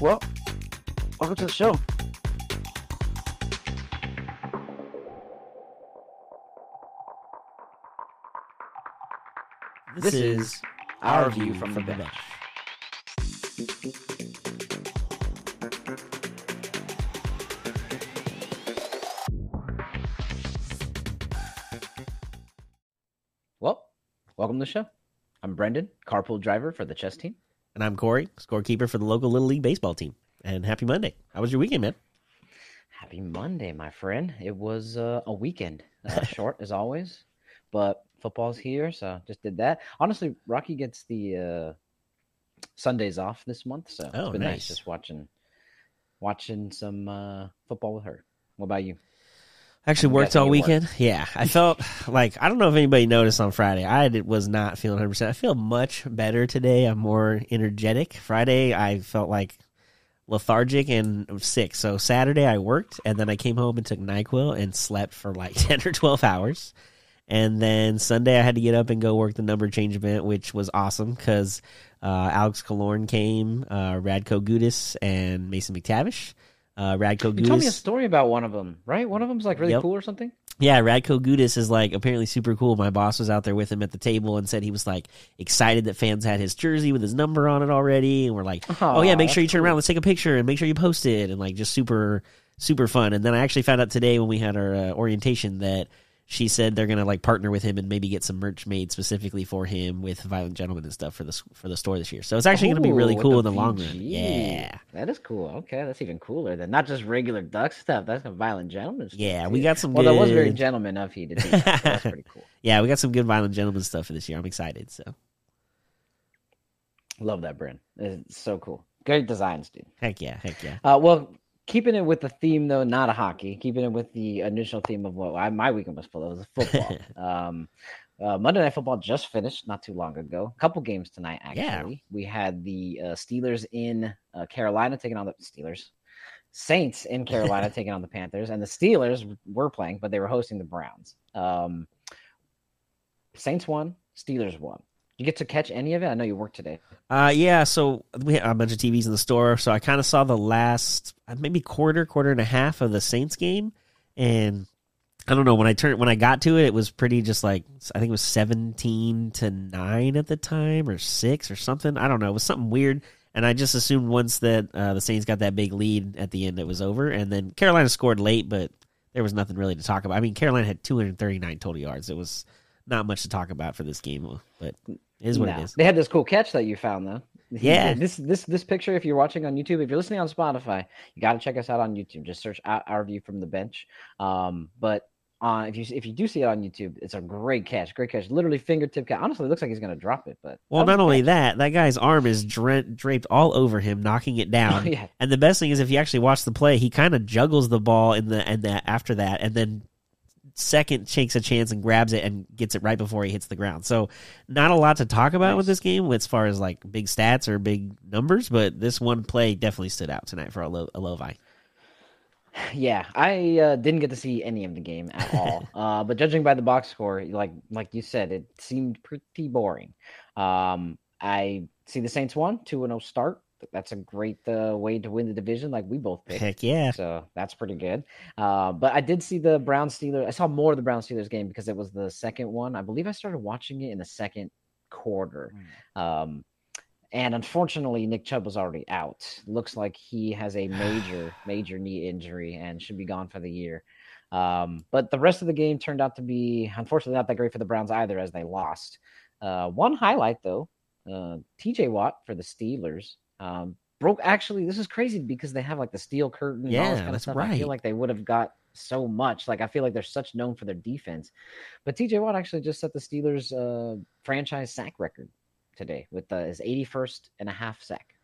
Well, welcome to the show. This is Our View from the Bench. Well, welcome to the show. I'm Brendan, carpool driver for the chess team. And I'm Corey, scorekeeper for the local Little League baseball team. And happy Monday. How was your weekend, man? Happy Monday, my friend. It was a weekend. Short, as always. But football's here, so just did that. Honestly, Rocky gets the Sundays off this month, so it's been nice just watching some football with her. What about you? Actually worked all weekend. Yeah, I felt like, I don't know if anybody noticed on Friday, I was not feeling 100%. I feel much better today. I'm more energetic. Friday, I felt like lethargic and sick. So Saturday, I worked, and then I came home and took NyQuil and slept for like 10 or 12 hours. And then Sunday, I had to get up and go work the number change event, which was awesome because Alex Killorn came, Radko Gudas, and Mason McTavish. Radko Gudas. You told me a story about one of them, right? One of them's like really cool or something? Yeah, Radko Gudas is like apparently super cool. My boss was out there with him at the table and said he was like excited that fans had his jersey with his number on it already. And we're like, oh yeah, make sure you turn around. Let's take a picture and make sure you post it. And like just super fun. And then I actually found out today when we had our orientation that she said they're going to like partner with him and maybe get some merch made specifically for him with Violent Gentlemen and stuff for the store this year. So it's actually going to be really cool in the long run. Yeah. That is cool. Okay, that's even cooler than not just regular Duck stuff. That's some Violent Gentlemen stuff. Yeah, we got some good. Well, that was very gentleman of he to do. That's pretty cool. Yeah, we got some good Violent Gentlemen stuff for this year. I'm excited. So love that brand. It's so cool. Great designs, dude. Heck yeah. Well, keeping it with the theme, though, not a hockey. Keeping it with the initial theme of my weekend was full of was football. Monday Night Football just finished not too long ago. A couple games tonight, actually. Yeah. We had the Steelers in Carolina taking on the Saints in Carolina taking on the Panthers. And the Steelers were playing, but they were hosting the Browns. Saints won. Steelers won. You get to catch any of it? I know you work today. Yeah, so we had a bunch of TVs in the store, so I kind of saw the last maybe quarter and a half of the Saints game, and I don't know, when I got to it, it was pretty just like, I think it was 17-9 at the time, or 6 or something. I don't know, it was something weird, and I just assumed once that the Saints got that big lead at the end, it was over, and then Carolina scored late, but there was nothing really to talk about. I mean, Carolina had 239 total yards. It was not much to talk about for this game, but it is what it is. They had this cool catch that you found, though. Yeah. This picture, if you're watching on YouTube, if you're listening on Spotify, you got to check us out on YouTube. Just search Our View from the Bench. But if you do see it on YouTube, it's a great catch. Literally fingertip catch. Honestly, it looks like he's going to drop it. But well, not only that guy's arm is draped all over him, knocking it down. Yeah. And the best thing is if you actually watch the play, he kind of juggles the ball after that and then second takes a chance and grabs it and gets it right before he hits the ground. So not a lot to talk about with this game as far as like big stats or big numbers, but this one play definitely stood out tonight for Alovi. Yeah, I didn't get to see any of the game at all. But judging by the box score, like you said, it seemed pretty boring. I see the Saints won, 2-0 start. That's a great way to win the division, like we both picked. Heck yeah. So that's pretty good. But I did see the Browns-Steelers. I saw more of the Browns-Steelers game because it was the second one. I believe I started watching it in the second quarter. And unfortunately, Nick Chubb was already out. Looks like he has a major knee injury and should be gone for the year. But the rest of the game turned out to be, unfortunately, not that great for the Browns either as they lost. One highlight, though, TJ Watt for the Steelers. Broke actually. This is crazy because they have like the steel curtain. Yeah, and all this kind of stuff. Right. I feel like they would have got so much. Like I feel like they're such known for their defense, but T.J. Watt actually just set the Steelers' franchise sack record today with his 81st and a half sack.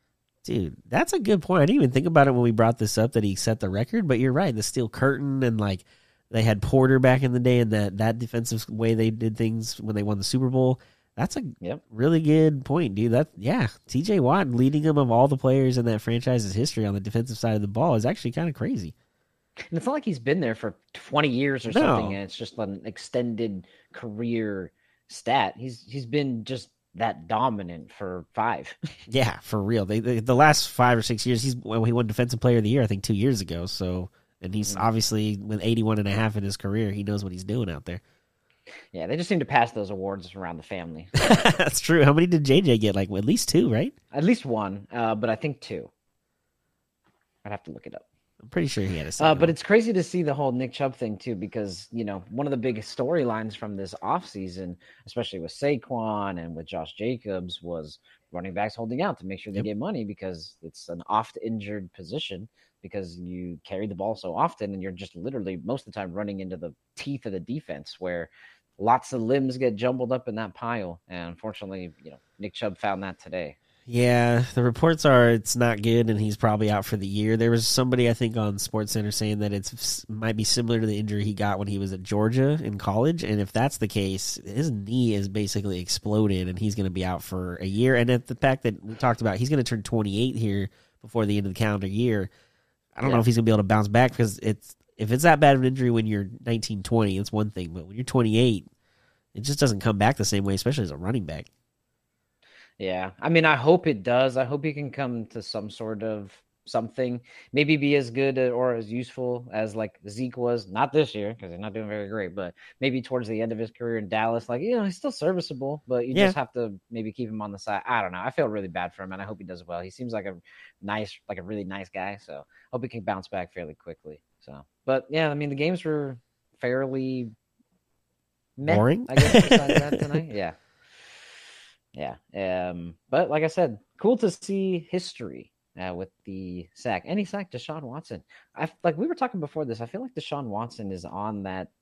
Dude, that's a good point. I didn't even think about it when we brought this up that he set the record. But you're right, the steel curtain and like they had Porter back in the day and that defensive way they did things when they won the Super Bowl. That's a really good point, dude. TJ Watt leading him of all the players in that franchise's history on the defensive side of the ball is actually kind of crazy. And it's not like he's been there for 20 years or something, and it's just an extended career stat. He's been just that dominant for five. Yeah, for real. The last 5 or 6 years, he won Defensive Player of the Year, I think, 2 years ago. So, and he's obviously with 81.5 in his career, he knows what he's doing out there. Yeah, they just seem to pass those awards around the family. That's true. How many did JJ get? Like, well, at least two, right? At least one, but I think two. I'd have to look it up. I'm pretty sure he had a second. But it's crazy to see the whole Nick Chubb thing, too, because, you know, one of the biggest storylines from this offseason, especially with Saquon and with Josh Jacobs, was running backs holding out to make sure they get money, because it's an oft-injured position, because you carry the ball so often and you're just literally most of the time running into the teeth of the defense where lots of limbs get jumbled up in that pile. And unfortunately, you know, Nick Chubb found that today. Yeah, the reports are it's not good, and he's probably out for the year. There was somebody, I think, on SportsCenter saying that it might be similar to the injury he got when he was at Georgia in college, and if that's the case, his knee is basically exploded, and he's going to be out for a year. And at the fact that we talked about, he's going to turn 28 here before the end of the calendar year, I don't know if he's going to be able to bounce back, because if it's that bad of an injury when you're 19, 20, it's one thing, but when you're 28, it just doesn't come back the same way, especially as a running back. Yeah, I mean, I hope it does. I hope he can come to some sort of something, maybe be as good or as useful as like Zeke was, not this year because they're not doing very great, but maybe towards the end of his career in Dallas, like, you know, he's still serviceable, but you just have to maybe keep him on the side. I don't know. I feel really bad for him, and I hope he does well. He seems like a really nice guy, so I hope he can bounce back fairly quickly. So, but yeah, I mean, the games were fairly boring, I guess, besides that tonight. Yeah. Yeah, but like I said, cool to see history with the sack. Any sack, Deshaun Watson. Like we were talking before this, I feel like Deshaun Watson is on that.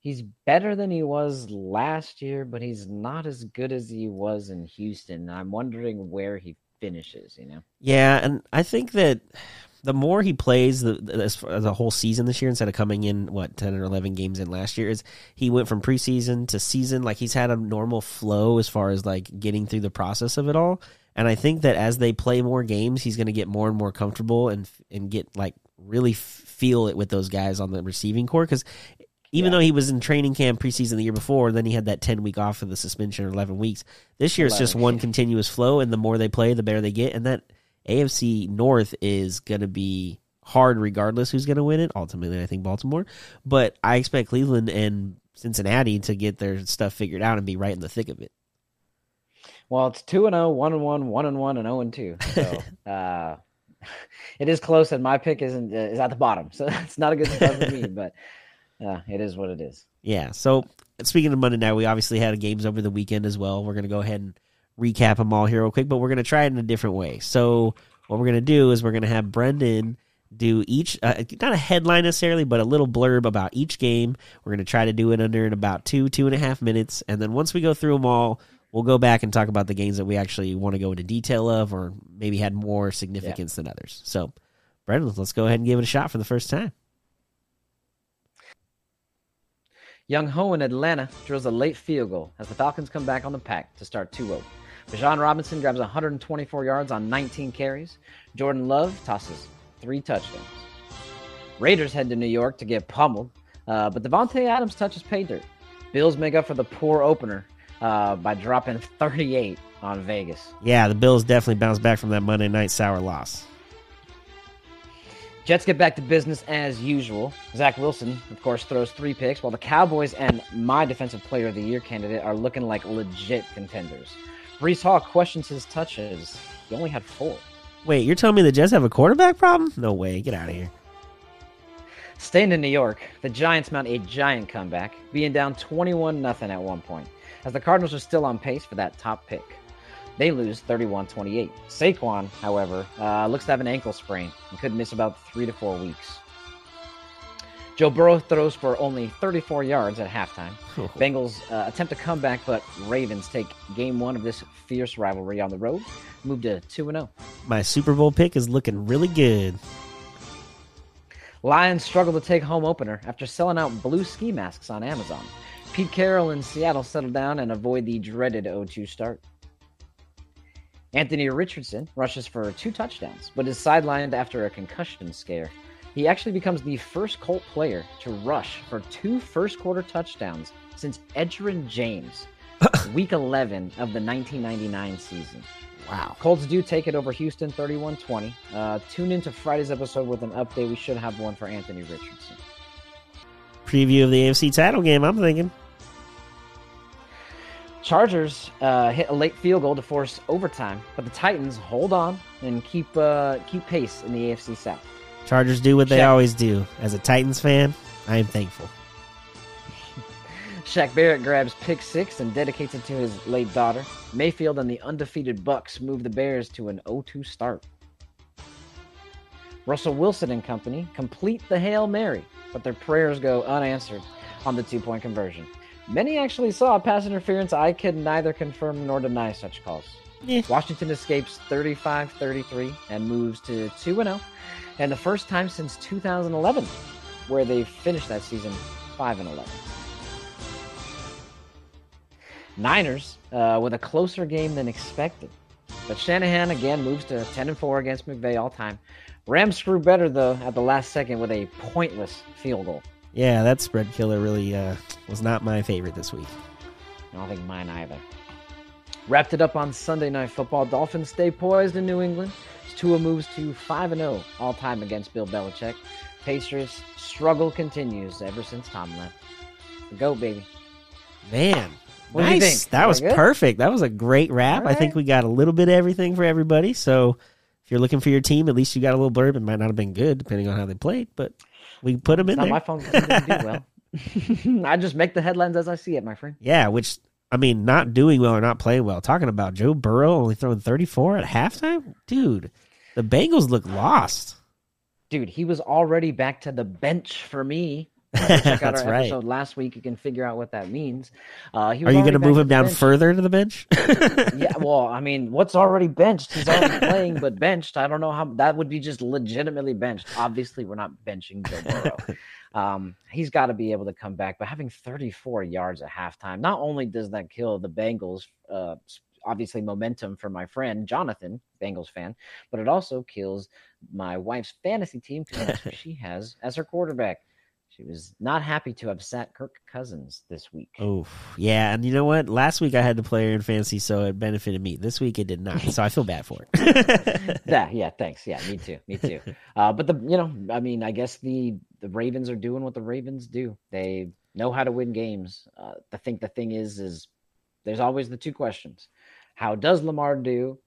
He's better than he was last year, but he's not as good as he was in Houston. I'm wondering where he finishes, you know? Yeah, and I think that the more he plays the whole season this year, instead of coming in, 10 or 11 games in last year, is he went from preseason to season. Like, he's had a normal flow as far as, like, getting through the process of it all. And I think that as they play more games, he's going to get more and more comfortable and get, like, really feel it with those guys on the receiving core. Because even though he was in training camp preseason the year before, then he had that 10-week off of the suspension, or 11 weeks. This year it's just one continuous flow, and the more they play, the better they get. And that AFC North is going to be hard regardless who's going to win it. Ultimately, I think Baltimore. But I expect Cleveland and Cincinnati to get their stuff figured out and be right in the thick of it. Well, it's 2-0, 1-1, 1-1, and 0-2. So, it is close, and my pick is at the bottom. So it's not a good start for me, but... it is what it is. Yeah, so speaking of Monday night, we obviously had games over the weekend as well. We're going to go ahead and recap them all here real quick, but we're going to try it in a different way. So what we're going to do is we're going to have Brendan do each, not a headline necessarily, but a little blurb about each game. We're going to try to do it under in about 2.5 minutes, and then once we go through them all, we'll go back and talk about the games that we actually want to go into detail of, or maybe had more significance than others. So, Brendan, let's go ahead and give it a shot for the first time. Young Ho in Atlanta drills a late field goal as the Falcons come back on the pack to start 2-0. Bijan Robinson grabs 124 yards on 19 carries. Jordan Love tosses 3 touchdowns. Raiders head to New York to get pummeled, but Devontae Adams touches pay dirt. Bills make up for the poor opener by dropping 38 on Vegas. Yeah, the Bills definitely bounce back from that Monday night sour loss. Jets get back to business as usual. Zach Wilson, of course, throws 3 picks, while the Cowboys and my Defensive Player of the Year candidate are looking like legit contenders. Breece Hall questions his touches. He only had 4. Wait, you're telling me the Jets have a quarterback problem? No way. Get out of here. Staying in New York, the Giants mount a giant comeback, being down 21-0 at one point, as the Cardinals are still on pace for that top pick. They lose 31-28. Saquon, however, looks to have an ankle sprain and could miss about 3 to 4 weeks. Joe Burrow throws for only 34 yards at halftime. Bengals attempt a comeback, but Ravens take game 1 of this fierce rivalry on the road, move to 2-0. My Super Bowl pick is looking really good. Lions struggle to take home opener after selling out blue ski masks on Amazon. Pete Carroll in Seattle settle down and avoid the dreaded 0-2 start. Anthony Richardson rushes for 2 touchdowns, but is sidelined after a concussion scare. He actually becomes the first Colt player to rush for 2 first-quarter touchdowns since Edgerrin James. week 11 of the 1999 season. Wow. Colts do take it over Houston 31-20. Tune into Friday's episode with an update. We should have one for Anthony Richardson. Preview of the AFC title game, I'm thinking. Chargers hit a late field goal to force overtime, but the Titans hold on and keep pace in the AFC South. Chargers do what they always do. As a Titans fan, I am thankful. Shaq Barrett grabs pick six and dedicates it to his late daughter. Mayfield and the undefeated Bucks move the Bears to an 0-2 start. Russell Wilson and company complete the Hail Mary, but their prayers go unanswered on the two-point conversion. Many actually saw pass interference. I can neither confirm nor deny such calls. Yeah. Washington escapes 35-33 and moves to 2-0. And the first time since 2011, where they finished that season 5-11. Niners with a closer game than expected. But Shanahan again moves to 10-4 against McVay all time. Rams screw better, though, at the last second with a pointless field goal. Yeah, that spread killer really was not my favorite this week. I don't think mine either. Wrapped it up on Sunday Night Football. Dolphins stay poised in New England. Tua moves to 5-0 all-time against Bill Belichick. Pacers' struggle continues ever since Tom left. Go, baby. Man, what nice. Do you think? That was good? Perfect. That was a great wrap. Right. I think we got a little bit of everything for everybody. So if you're looking for your team, at least you got a little blurb. It might not have been good, depending on how they played, but... we put them in there. My phone doesn't do well. I just make the headlines as I see it, my friend. Yeah, which, I mean, not doing well or not playing well. Talking about Joe Burrow only throwing 34 at halftime? Dude, the Bengals look lost. Dude, he was already back to the bench for me. Check out our episode last week. You can figure out what that means. Are you going to move him down further to the bench? Yeah, well, I mean, what's already benched? He's already playing, but benched. I don't know how that would be just legitimately benched. Obviously, we're not benching Joe Burrow. He's got to be able to come back. But having 34 yards at halftime, not only does that kill the Bengals, obviously momentum for my friend Jonathan, Bengals fan, but it also kills my wife's fantasy team because that's what she has as her quarterback. She was not happy to upset Kirk Cousins this week. Oh, yeah. And you know what? Last week I had to play her in fantasy, so it benefited me. This week it did not, so I feel bad for it. Yeah, thanks. Yeah, me too. But, I guess the Ravens are doing what the Ravens do. They know how to win games. I think the thing is there's always the two questions. How does Lamar do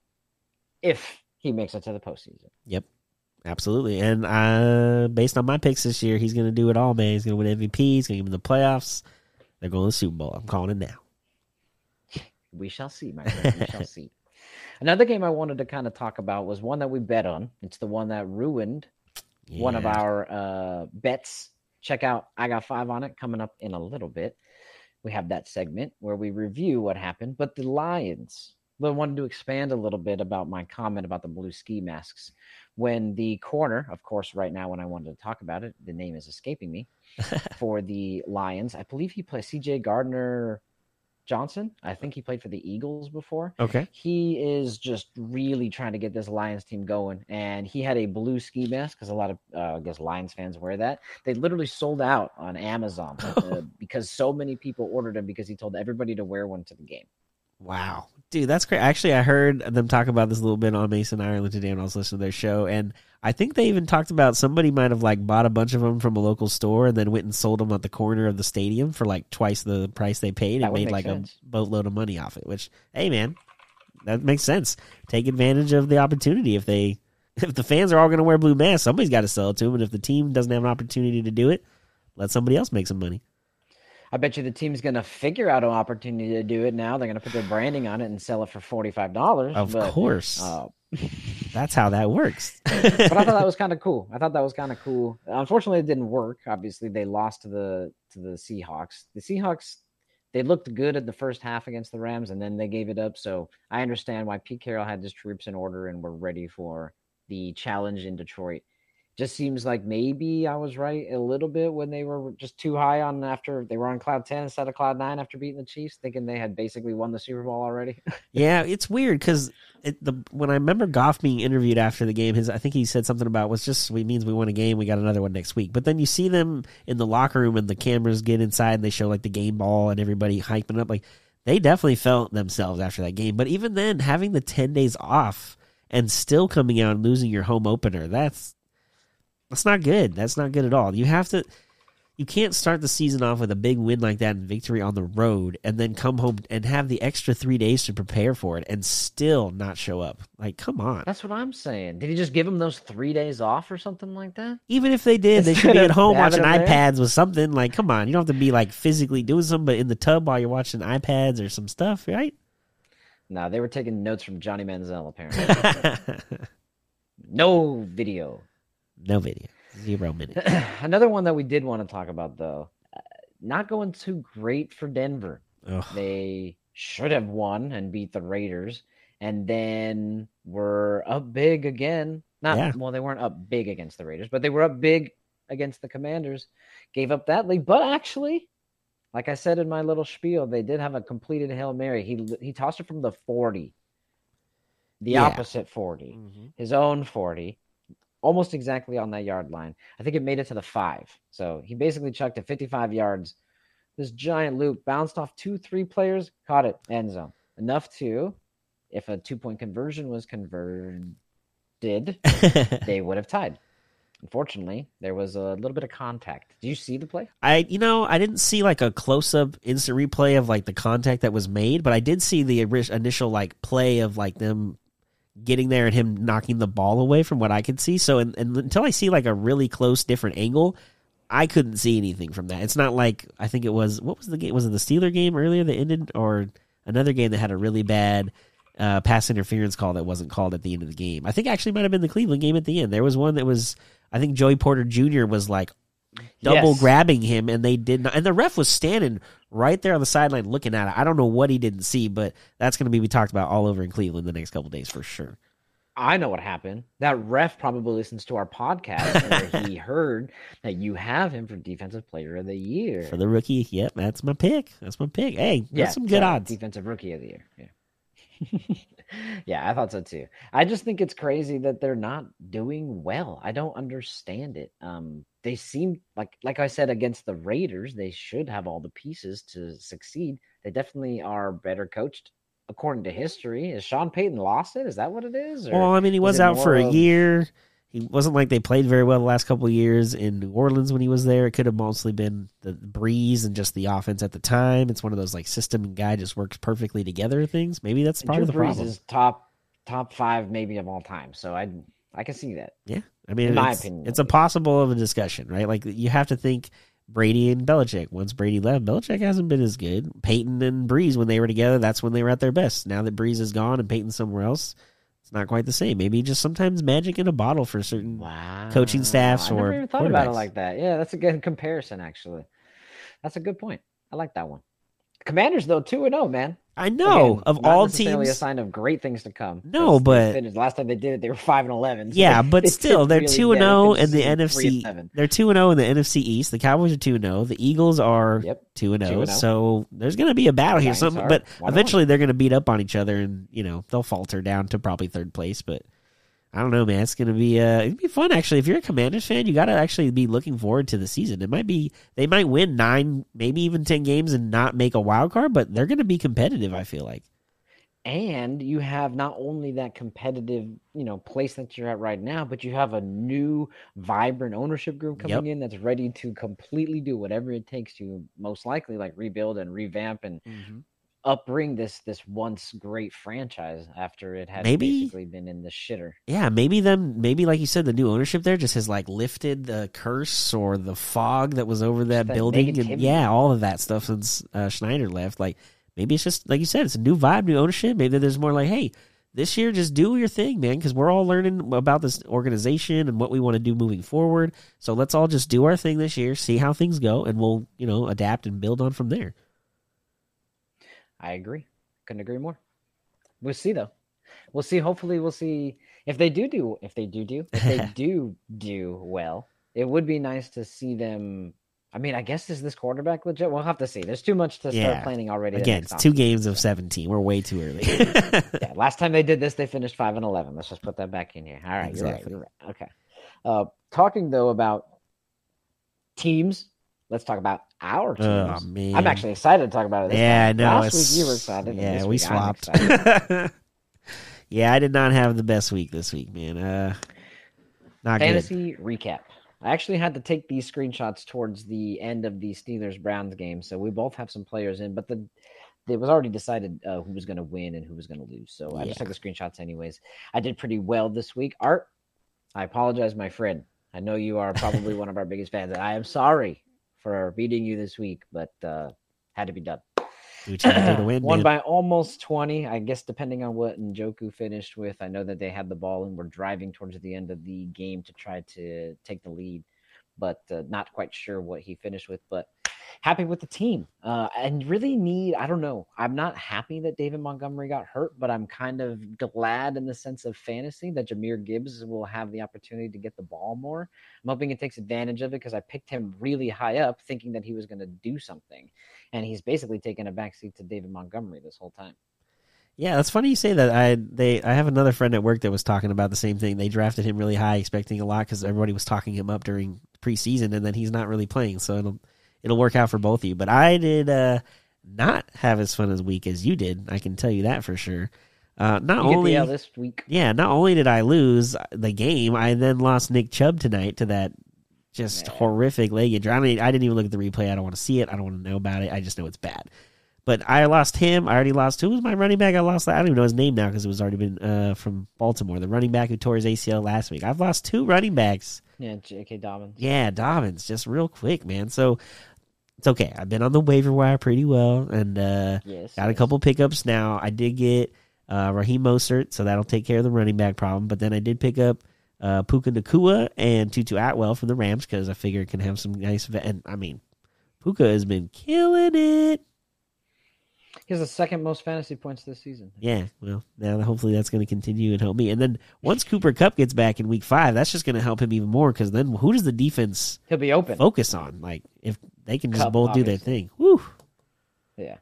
if he makes it to the postseason? Yep. Absolutely, and based on my picks this year, he's going to do it all, man. He's going to win MVP. He's going to give him the playoffs. They're going to the Super Bowl. I'm calling it now. We shall see, my friend. We shall see. Another game I wanted to kind of talk about was one that we bet on. It's the one that ruined one of our bets. Check out I Got 5 on it coming up in a little bit. We have that segment where we review what happened, but the Lions... But I wanted to expand a little bit about my comment about the blue ski masks. When the corner, of course, right now when I wanted to talk about it, the name is escaping me, for the Lions. I believe he plays CJ Gardner-Johnson. I think he played for the Eagles before. Okay. He is just really trying to get this Lions team going. And he had a blue ski mask because a lot of, I guess, Lions fans wear that. They literally sold out on Amazon because so many people ordered him because he told everybody to wear one to the game. Wow. Dude, that's great. Actually, I heard them talk about this a little bit on Mason Ireland today when I was listening to their show, and I think they even talked about somebody might have like bought a bunch of them from a local store and then went and sold them at the corner of the stadium for like twice the price they paid and made like a boatload of money off it, which, hey, man, that makes sense. Take advantage of the opportunity. If the fans are all going to wear blue masks, somebody's got to sell it to them, and if the team doesn't have an opportunity to do it, let somebody else make some money. I bet you the team's going to figure out an opportunity to do it now. They're going to put their branding on it and sell it for $45. Of course. That's how that works. But I thought that was kind of cool. Unfortunately, it didn't work. Obviously, they lost to the Seahawks. The Seahawks, they looked good at the first half against the Rams, and then they gave it up. So I understand why Pete Carroll had his troops in order and were ready for the challenge in Detroit. Just seems like maybe I was right a little bit when they were just too high on after they were on cloud 10 instead of cloud 9 after beating the Chiefs, thinking they had basically won the Super Bowl already. Yeah, it's weird because when I remember Goff being interviewed after the game, I think he said something about it means we won a game, we got another one next week. But then you see them in the locker room and the cameras get inside and they show like the game ball and everybody hyping up like they definitely felt themselves after that game. But even then, having the 10 days off and still coming out and losing your home opener, that's not good. That's not good at all. You can't start the season off with a big win like that and victory on the road and then come home and have the extra 3 days to prepare for it and still not show up. Like, come on. That's what I'm saying. Did he just give them those 3 days off or something like that? Even if they did, they should be at home watching iPads with something. Like, come on. You don't have to be, like, physically doing something, but in the tub while you're watching iPads or some stuff, right? No, they were taking notes from Johnny Manziel, apparently. No video. No video. 0 minutes. Another one that we did want to talk about, though, not going too great for Denver. Ugh. They should have won and beat the Raiders, and then were up big again. Well, they weren't up big against the Raiders, but they were up big against the Commanders. Gave up that lead, but actually, like I said in my little spiel, they did have a completed Hail Mary. He tossed it from the 40, opposite 40, his own 40. Almost exactly on that yard line. I think it made it to the 5. So he basically chucked it 55 yards. This giant loop bounced off 2-3 players, caught it, end zone. Enough to, if a 2-point conversion was converted, they would have tied. Unfortunately, there was a little bit of contact. Did you see the play? I didn't see like a close-up instant replay of like the contact that was made, but I did see the initial like play of like them getting there and him knocking the ball away from what I could see. So and until I see like a really close different angle, I couldn't see anything from that. It's not like, I think it was, what was the game? Was it the Steeler game earlier that ended, or another game that had a really bad pass interference call that wasn't called at the end of the game? I think it actually might have been the Cleveland game at the end. There was one that was, I think Joey Porter Jr. was like double grabbing him, and they did not. And the ref was standing right there on the sideline looking at it. I don't know what he didn't see, but that's going to be talked about all over in Cleveland the next couple days for sure. I know what happened. That ref probably listens to our podcast, and he heard that you have him for Defensive Player of the Year. For the rookie, yep, that's my pick. Hey, that's some good odds. Defensive Rookie of the Year. Yeah. Yeah, I thought so too. I just think it's crazy that they're not doing well. I don't understand it. They seem like I said, against the Raiders, they should have all the pieces to succeed. They definitely are better coached, according to history. Is Sean Payton lost it? Is that what it is? Well, I mean, he was out for a year. He wasn't like they played very well the last couple of years in New Orleans when he was there. It could have mostly been the breeze and just the offense at the time. It's one of those like system and guy just works perfectly together things. Maybe that's part of the problem. Drew Brees is top 5 maybe of all time. So I can see that. Yeah. I mean, in my opinion, it's a possible of a discussion, right? Like you have to think Brady and Belichick. Once Brady left, Belichick hasn't been as good. Peyton and Breeze, when they were together, that's when they were at their best. Now that Breeze is gone and Peyton's somewhere else, it's not quite the same. Maybe just sometimes magic in a bottle for certain coaching staffs. I never even thought about it like that. Yeah, that's a good comparison, actually. That's a good point. I like that one. Commanders, though, 2-0, man. I know. Again, of all teams, a sign of great things to come. No, but last time they did it, they were 5-11. So yeah, but still, they're 2-0 in the NFC. They're 2-0 in the NFC East. The Cowboys are 2-0. The Eagles are 2-0. So there's going to be a battle here. But eventually, they're going to beat up on each other, and you know they'll falter down to probably third place. But I don't know, man. It's going to be it'd be fun actually. If you're a Commanders fan, you got to actually be looking forward to the season. They might win 9, maybe even 10 games and not make a wild card, but they're going to be competitive, I feel like. And you have not only that competitive, place that you're at right now, but you have a new vibrant ownership group coming in that's ready to completely do whatever it takes to most likely like rebuild and revamp and upbring this once great franchise after it had basically been in the shitter. Yeah, maybe like you said, the new ownership there just has like lifted the curse or the fog that was over that building, and all of that stuff since Schneider left. Like maybe it's just like you said, it's a new vibe, new ownership. Maybe there's more like, hey, this year just do your thing, man, because we're all learning about this organization and what we want to do moving forward. So let's all just do our thing this year, see how things go, and we'll adapt and build on from there. I agree. Couldn't agree more. We'll see, though. We'll see. Hopefully, we'll see if they do well. It would be nice to see them. I mean, I guess is this quarterback legit? We'll have to see. There's too much to start planning already. Again, it's 2 games of 17. We're way too early. Yeah, last time they did this, they finished 5-11. Let's just put that back in here. All right, exactly. You're right. Okay. Talking though about teams Let's talk about our teams. Oh, man. I'm actually excited to talk about it this time. I know. Last week you were excited. Yeah, we swapped. Yeah, I did not have the best week this week, man. Not Fantasy good. Recap. I actually had to take these screenshots towards the end of the Steelers-Browns game, so we both have some players in, but it was already decided who was going to win and who was going to lose, so I just took the screenshots anyways. I did pretty well this week. Art, I apologize, my friend. I know you are probably one of our biggest fans, and I am sorry for beating you this week, but had to be done. Won by almost 20, I guess, depending on what Njoku finished with. I know that they had the ball and were driving towards the end of the game to try to take the lead, but not quite sure what he finished with, but happy with the team. And really I don't know. I'm not happy that David Montgomery got hurt, but I'm kind of glad in the sense of fantasy that Jahmyr Gibbs will have the opportunity to get the ball more. I'm hoping it takes advantage of it because I picked him really high up thinking that he was going to do something. And he's basically taken a backseat to David Montgomery this whole time. Yeah, that's funny you say that. I have another friend at work that was talking about the same thing. They drafted him really high, expecting a lot because everybody was talking him up during preseason, and then he's not really playing, so it'll work out for both of you. But I did not have as fun a week as you did. I can tell you that for sure. Not only did I lose the game, I then lost Nick Chubb tonight to that just horrific leg injury. I didn't even look at the replay. I don't want to see it. I don't want to know about it. I just know it's bad. But I lost him. I already lost. Who was my running back? I don't even know his name now because it was already been from Baltimore. The running back who tore his ACL last week. I've lost two running backs. Yeah, J.K. Dobbins. Yeah, Dobbins, just real quick, man. So it's okay. I've been on the waiver wire pretty well, and got a couple pickups now. I did get Raheem Mostert, so that'll take care of the running back problem. But then I did pick up Puka Nacua and Tutu Atwell from the Rams because I figure it can have some nice. And I mean, Puka has been killing it. He has the second most fantasy points this season. Yeah, well, now hopefully that's going to continue and help me. And then once Cooper Kupp gets back in week 5, that's just going to help him even more because then who does the defense he'll be open focus on? Like if they can just both do their thing. Woo! Yeah,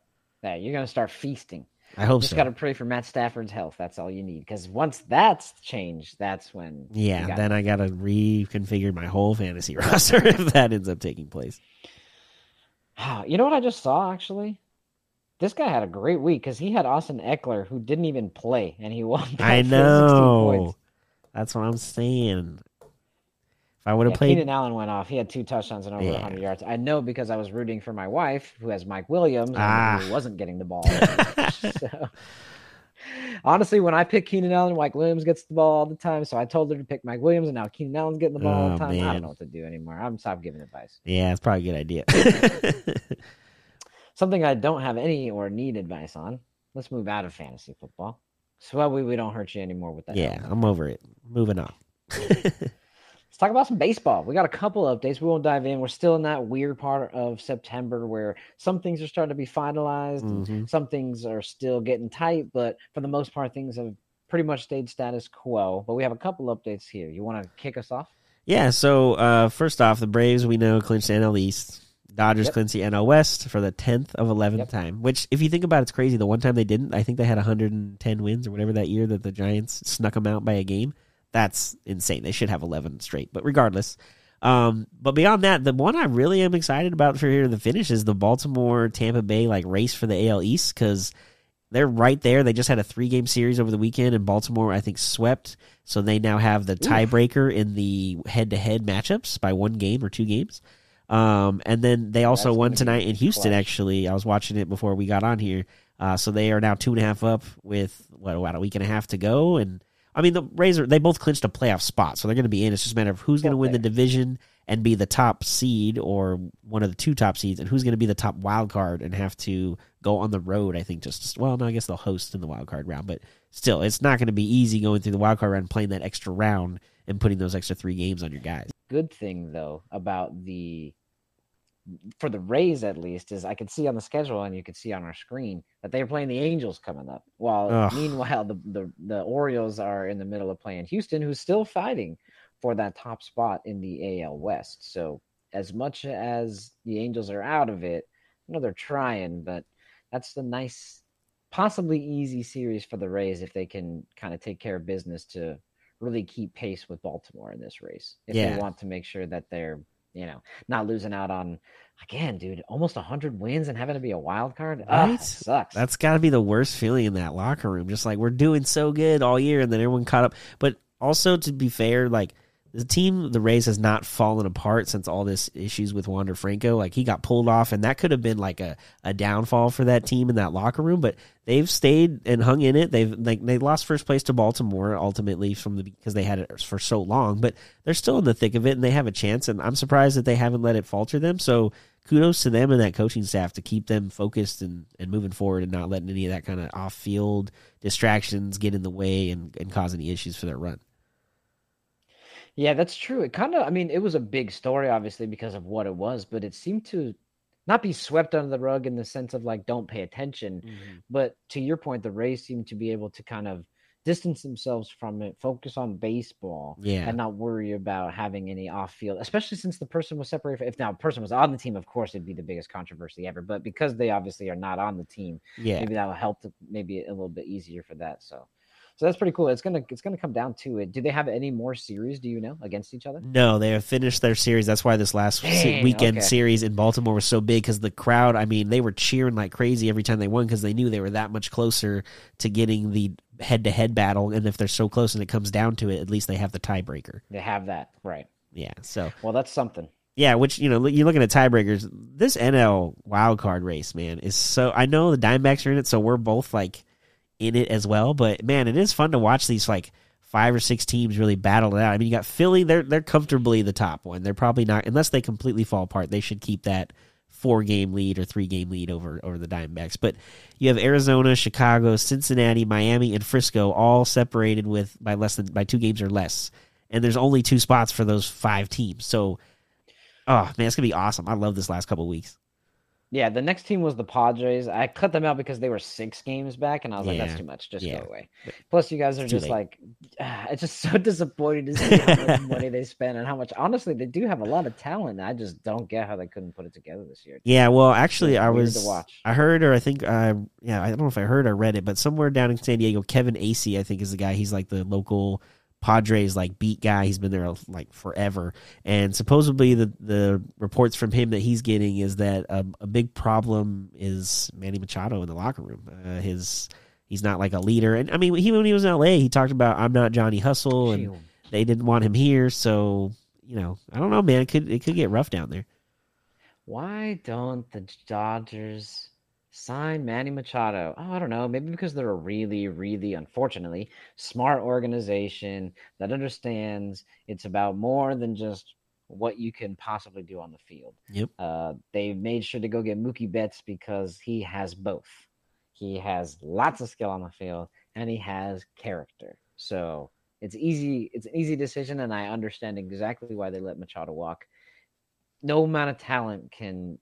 you're going to start feasting. I hope so. Just got to pray for Matt Stafford's health. That's all you need because once that's changed, that's when. Yeah, then I got to reconfigure my whole fantasy roster if that ends up taking place. You know what I just saw actually. This guy had a great week because he had Austin Eckler, who didn't even play, and he won. I know. 16 points. That's what I'm saying. If I would have played, Keenan Allen went off. He had 2 touchdowns and over 100 yards. I know because I was rooting for my wife, who has Mike Williams, who wasn't getting the ball. So, honestly, when I pick Keenan Allen, Mike Williams gets the ball all the time. So I told her to pick Mike Williams, and now Keenan Allen's getting the ball all the time. Man. I don't know what to do anymore. I'm stopped giving advice. Yeah, it's probably a good idea. Something I don't have any or need advice on. Let's move out of fantasy football. So that way we don't hurt you anymore with that. Yeah, I'm over it. Moving on. Let's talk about some baseball. We got a couple updates. We won't dive in. We're still in that weird part of September where some things are starting to be finalized. Mm-hmm. And some things are still getting tight. But for the most part, things have pretty much stayed status quo. But we have a couple updates here. You want to kick us off? Yeah, so first off, the Braves, we know, clinched NL East. Dodgers clinched the NL West for the 10th of 11th time, which if you think about it, it's crazy. The one time they didn't, I think they had 110 wins or whatever that year that the Giants snuck them out by a game. That's insane. They should have 11 straight, but regardless. But beyond that, the one I really am excited about for here the finish is the Baltimore-Tampa Bay race for the AL East because they're right there. They just had a 3-game series over the weekend, and Baltimore, I think, swept. So they now have the tiebreaker in the head-to-head matchups by 1 game or 2 games. And then they also won tonight in Houston, actually. I was watching it before we got on here. So they are now 2.5 up with, about a week and a half to go. And, I mean, the Rays, they both clinched a playoff spot, so they're going to be in. It's just a matter of who's going to win the division and be the top seed or one of the 2 top seeds and who's going to be the top wild card and have to go on the road, I think. I guess they'll host in the wild card round. But still, it's not going to be easy going through the wild card round and playing that extra round and putting those extra 3 games on your guys. Good thing, though, about for the Rays at least, is I could see on the schedule and you could see on our screen that they're playing the Angels coming up. Meanwhile, the Orioles are in the middle of playing Houston, who's still fighting for that top spot in the AL West. So as much as the Angels are out of it, I know they're trying, but that's the nice, possibly easy series for the Rays if they can kind of take care of business to really keep pace with Baltimore in this race if they want to make sure that they're you know, not losing out on, again, dude, almost 100 wins and having to be a wild card. Right? That sucks. That's got to be the worst feeling in that locker room. Just like, we're doing so good all year, and then everyone caught up. But also, to be fair, like, the team, the Rays, has not fallen apart since all this issues with Wander Franco. Like, he got pulled off, and that could have been like a downfall for that team in that locker room. But they've stayed and hung in it. They've like they lost first place to Baltimore ultimately because they had it for so long. But they're still in the thick of it, and they have a chance. And I'm surprised that they haven't let it falter them. So kudos to them and that coaching staff to keep them focused and moving forward and not letting any of that kind of off field distractions get in the way and cause any issues for their run. Yeah, that's true. It kind of, I mean, it was a big story, obviously, because of what it was, but it seemed to not be swept under the rug in the sense of, like, don't pay attention. Mm-hmm. But to your point, the Rays seem to be able to kind of distance themselves from it, focus on baseball, and not worry about having any off-field, especially since the person was separated. If now a person was on the team, of course, it'd be the biggest controversy ever. But because they obviously are not on the team, maybe that'll help maybe a little bit easier for that, so. So that's pretty cool. It's gonna come down to it. Do they have any more series, do you know, against each other? No, they have finished their series. That's why this last weekend series in Baltimore was so big, because the crowd, I mean, they were cheering like crazy every time they won because they knew they were that much closer to getting the head-to-head battle. And if they're so close and it comes down to it, at least they have the tiebreaker. They have that, right. Yeah, so. Well, that's something. Yeah, which, you know, you're looking at tiebreakers. This NL wildcard race, man, is so – I know the Diamondbacks are in it, so we're both like – in it as well, but man, it is fun to watch these like 5 or 6 teams really battle it out. I mean, you got Philly; they're comfortably the top one. They're probably not, unless they completely fall apart. They should keep that 4-game lead or 3-game lead over the Diamondbacks. But you have Arizona, Chicago, Cincinnati, Miami, and Frisco all separated by 2 games or less, and there's only 2 spots for those 5 teams. So, oh man, it's gonna be awesome. I love this last couple of weeks. Yeah, the next team was the Padres. I cut them out because they were 6 games back, and I was like, that's too much. Just go away. Plus, you guys are just like, it's just so disappointing to see how much money they spend and how much. Honestly, they do have a lot of talent. I just don't get how they couldn't put it together this year. Yeah, well, actually, I don't know if I heard or read it, but somewhere down in San Diego, Kevin Acey, I think, is the guy. He's like the local Padres like beat guy. He's been there like forever, and supposedly the reports from him that he's getting is that a big problem is Manny Machado in the locker room. He's not like a leader, and I mean when he was in LA, he talked about I'm not Johnny Hustle, and they didn't want him here. So you know, I don't know, man. It could get rough down there. Why don't the Dodgers sign Manny Machado? Oh, I don't know. Maybe because they're a really, really, unfortunately, smart organization that understands it's about more than just what you can possibly do on the field. Yep. They made sure to go get Mookie Betts because he has both. He has lots of skill on the field, and he has character. So it's easy. It's an easy decision, and I understand exactly why they let Machado walk. No amount of talent can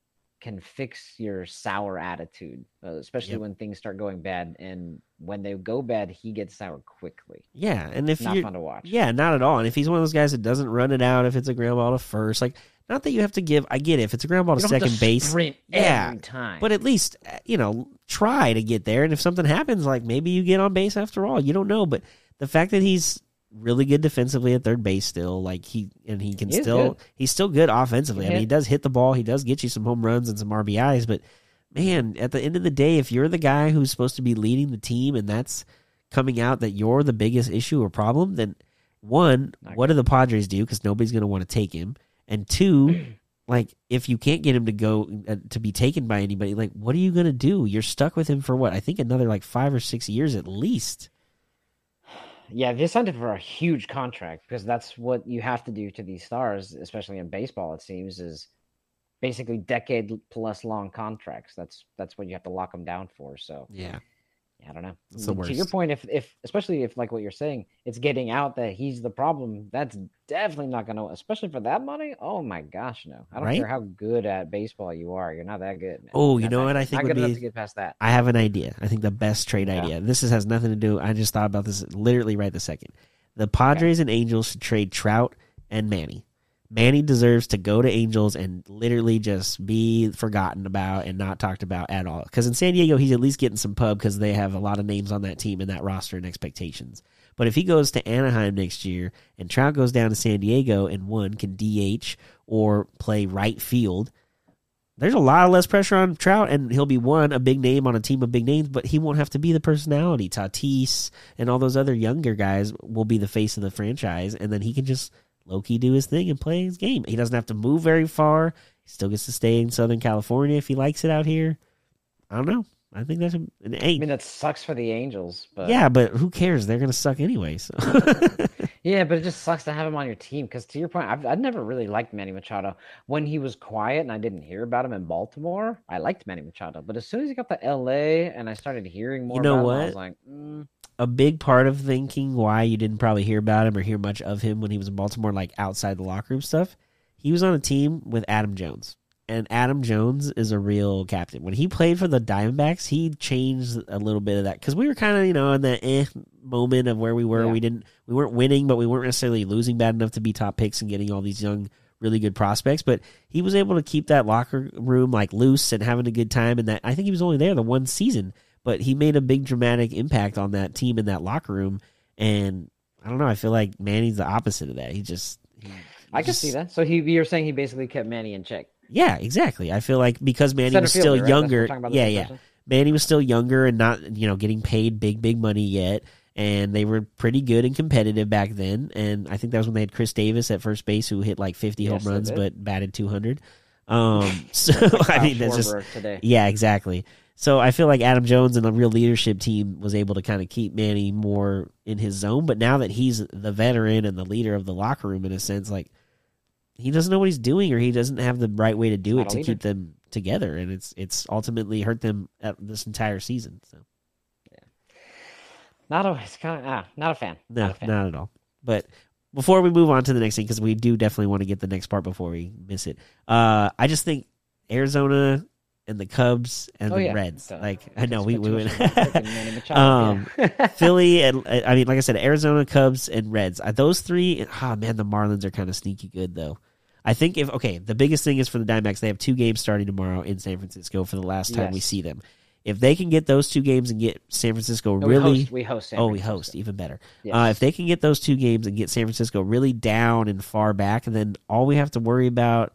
fix your sour attitude, especially when things start going bad. And when they go bad, he gets sour quickly. Yeah, and if not fun to watch. Yeah, not at all. And if he's one of those guys that doesn't run it out, if it's a ground ball to first, like not that you have to give. I get it. If it's a ground ball to second base, sprint every time. But at least you know try to get there. And if something happens, like maybe you get on base after all. You don't know. But the fact that he's really good defensively at third base still, like he's still good offensively. I mean, he does hit the ball, he does get you some home runs and some RBIs, but man, at the end of the day, if you're the guy who's supposed to be leading the team and that's coming out that you're the biggest issue or problem, then one, what do the Padres do? Because nobody's going to want to take him. And two, like if you can't get him to go to be taken by anybody, like what are you going to do? You're stuck with him for what? I think another like 5 or 6 years at least. Yeah, they signed him for a huge contract because that's what you have to do to these stars, especially in baseball, it seems, is basically decade-plus long contracts. That's what you have to lock them down for. So, yeah I don't know. It's the worst. To your point, if especially if, like what you're saying, it's getting out that he's the problem, that's definitely not going to – especially for that money, oh, my gosh, no. I don't care how good at baseball you are. You're not that good, man. Oh, you know what I think would be – not good enough to get past that. I have an idea. I think the best trade idea. This has nothing to do – I just thought about this literally right this second. The Padres and Angels should trade Trout and Manny. Manny deserves to go to Angels and literally just be forgotten about and not talked about at all. Because in San Diego, he's at least getting some pub because they have a lot of names on that team and that roster and expectations. But if he goes to Anaheim next year and Trout goes down to San Diego and one can DH or play right field, there's a lot less pressure on Trout, and he'll be, one, a big name on a team of big names, but he won't have to be the personality. Tatis and all those other younger guys will be the face of the franchise, and then he can just low-key do his thing and play his game. He doesn't have to move very far. He still gets to stay in Southern California if he likes it out here. I don't know. I think that's an eight. I mean, that sucks for the Angels. But... yeah, but who cares? They're going to suck anyway. So. Yeah, but it just sucks to have him on your team because, to your point, I've never really liked Manny Machado. When he was quiet and I didn't hear about him in Baltimore, I liked Manny Machado. But as soon as he got to L.A. and I started hearing more about him, I was like, A big part of thinking why you didn't probably hear about him or hear much of him when he was in Baltimore, like outside the locker room stuff, he was on a team with Adam Jones. And Adam Jones is a real captain. When he played for the Diamondbacks, he changed a little bit of that because we were kind of, in the moment of where we were. Yeah. We weren't winning, but we weren't necessarily losing bad enough to be top picks and getting all these young, really good prospects. But he was able to keep that locker room loose and having a good time. And that, I think he was only there the one season, but he made a big dramatic impact on that team in that locker room. And I don't know. I feel like Manny's the opposite of that. I can see that. So you're saying he basically kept Manny in check. Yeah, exactly. I feel like because Manny was still younger. Yeah. Manny was still younger and not, getting paid big money yet. And they were pretty good and competitive back then. And I think that was when they had Chris Davis at first base who hit 50 home runs but batted 200. That's just today. Yeah, exactly. So I feel like Adam Jones and a real leadership team was able to kind of keep Manny more in his zone. But now that he's the veteran and the leader of the locker room in a sense, he doesn't know what he's doing, or he doesn't have the right way to do it to keep them together, and it's ultimately hurt them this entire season. So, yeah, not a fan. No, not at all. But before we move on to the next thing, because we do definitely want to get the next part before we miss it. I just think Arizona and the Cubs and Reds. I know we went. Philly and like I said, Arizona, Cubs, and Reds. Those three. Oh man, the Marlins are kind of sneaky good though. I think the biggest thing is for the Diamondbacks. They have two games starting tomorrow in San Francisco for the last time we see them. If they can get those two games and get San Francisco we host San Francisco. We host, even better. Yes. If they can get those two games and get San Francisco really down and far back, and then all we have to worry about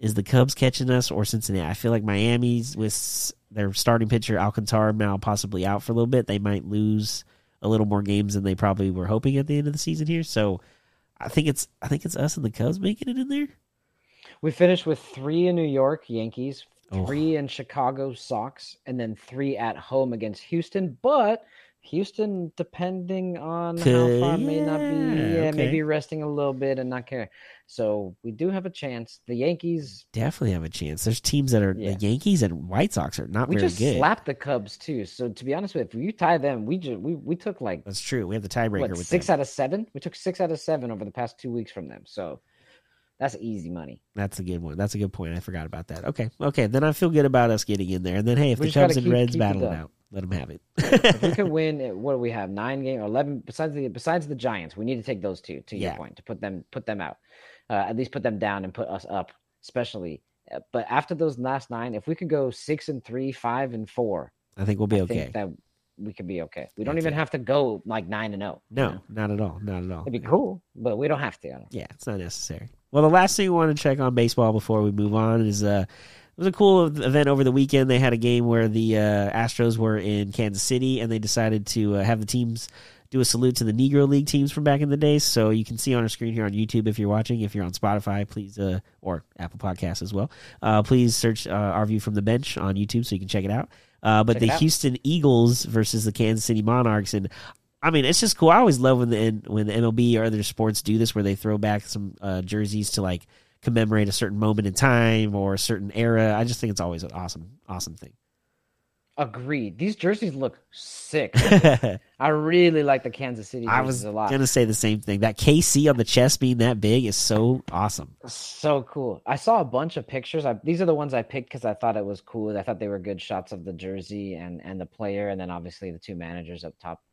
is the Cubs catching us or Cincinnati. I feel like Miami's with their starting pitcher, Alcantara, now possibly out for a little bit. They might lose a little more games than they probably were hoping at the end of the season here. So I think it's us and the Cubs making it in there. We finished with 3 in New York, Yankees, 3 in Chicago, Sox, and then 3 at home against Houston. But Houston, depending on how far, may not be, maybe resting a little bit and not caring. So we do have a chance. The Yankees definitely have a chance. There's teams that are the Yankees and White Sox are not very good. We just slapped the Cubs too. So to be honest with you, if you tie them, we took that's true. We have the tiebreaker with 6 out of 7. We took 6 out of 7 over the past 2 weeks from them. So that's easy money. That's a good one. That's a good point. I forgot about that. Okay. Then I feel good about us getting in there. And then hey, if the Cubs and Reds battle it out, let them have it. If we could win, what do we have? 9 games or 11? Besides the Giants, we need to take those two. To your point, to put them out, at least put them down and put us up, especially. But after those last 9, if we could go 6-3, 5-4, I think we'll be okay. Think that we could be okay. We don't even have to go 9-0. No, not at all. Not at all. It'd be cool, but we don't have to. Yeah, it's not necessary. Well, the last thing we want to check on baseball before we move on is it was a cool event over the weekend. They had a game where the Astros were in Kansas City, and they decided to have the teams do a salute to the Negro League teams from back in the day. So you can see on our screen here on YouTube if you're watching. If you're on Spotify, please, or Apple Podcasts as well, please search Our View from the Bench on YouTube so you can check it out. Houston Eagles versus the Kansas City Monarchs, and I mean, it's just cool. I always love when the MLB or other sports do this where they throw back some jerseys to commemorate a certain moment in time or a certain era. I just think it's always an awesome thing. Agreed. These jerseys look sick. I really like the Kansas City jerseys a lot. I was going to say the same thing. That KC on the chest being that big is so awesome. So cool. I saw a bunch of pictures. These are the ones I picked because I thought it was cool. I thought they were good shots of the jersey and the player, and then obviously the two managers up top,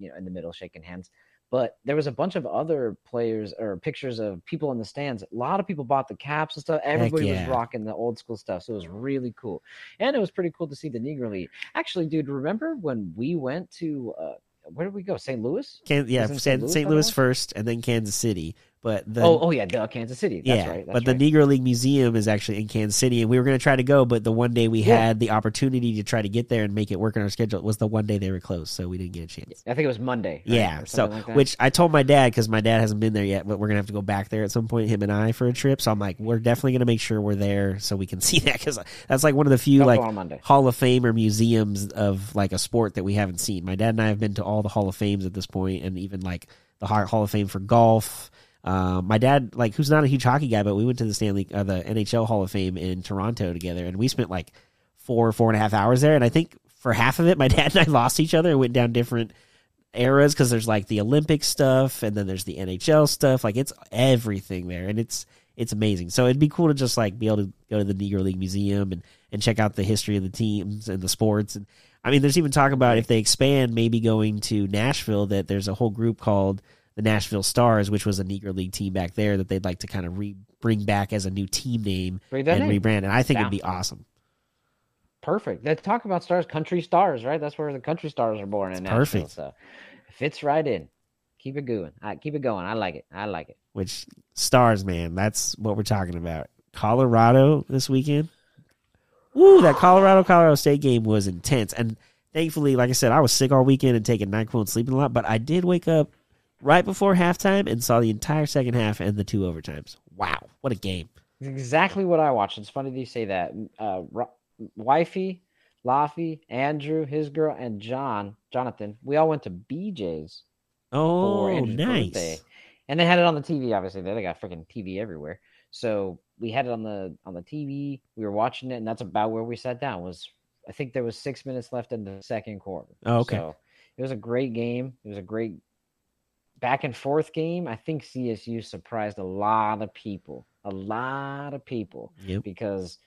in the middle shaking hands. But there was a bunch of other players or pictures of people in the stands. A lot of people bought the caps and stuff. Everybody was rocking the old school stuff. So it was really cool. And it was pretty cool to see the Negro League. Actually, dude, remember when we went to, where did we go? St. Louis? St. Louis first and then Kansas City. But the, oh yeah, Kansas City. That's right. That's but the Negro League Museum is actually in Kansas City, and we were going to try to go, but the one day we had the opportunity to try to get there and make it work on our schedule was the one day they were closed, so we didn't get a chance. I think it was Monday. Right? Yeah. So, like, which I told my dad, because my dad hasn't been there yet, but we're going to have to go back there at some point, him and I, for a trip. So I'm like, we're definitely going to make sure we're there so we can see that, because that's like one of the few like Hall of Fame or museums of like a sport that we haven't seen. My dad and I have been to all the Hall of Fames at this point, and even like the Hall of Fame for golf. My dad, like, who's not a huge hockey guy, but we went to the the NHL Hall of Fame in Toronto together, and we spent like four and a half hours there. And I think for half of it, my dad and I lost each other and went down different eras, because there's like the Olympic stuff, and then there's the NHL stuff. Like, it's everything there, and it's amazing. So it'd be cool to just like be able to go to the Negro League Museum and check out the history of the teams and the sports. And I mean, there's even talk about if they expand, maybe going to Nashville, that there's a whole group called the Nashville Stars, which was a Negro League team back there that they'd like to kind of bring back as a new team name and rebrand. And I think it'd be awesome. Perfect. Let's talk about stars, country stars, right? That's where the country stars are born in Nashville. Perfect. So it fits right in. Keep it going. Keep it going. I like it. I like it. Which stars, man, that's what we're talking about. Colorado this weekend. Ooh, that Colorado State game was intense. And thankfully, like I said, I was sick all weekend and taking NyQuil and sleeping a lot, but I did wake up right before halftime and saw the entire second half and the two overtimes. Wow, what a game. It's exactly what I watched. It's funny that you say that. Wifey, Laffy, Andrew, his girl, and Jonathan, we all went to BJ's. Oh, nice. Birthday. And they had it on the TV, obviously. They got freaking TV everywhere. So we had it on the TV. We were watching it, and that's about where we sat down. I think there was 6 minutes left in the second quarter. Oh, okay. So it was a great game. It was a great back and forth game. I think CSU surprised a lot of people yep. Because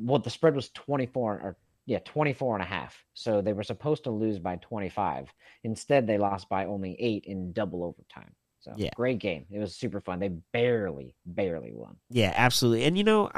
the spread was 24 and a half. So they were supposed to lose by 25. Instead, they lost by only 8 in double overtime. So Great game. It was super fun. They barely won. Yeah, absolutely. And, you know,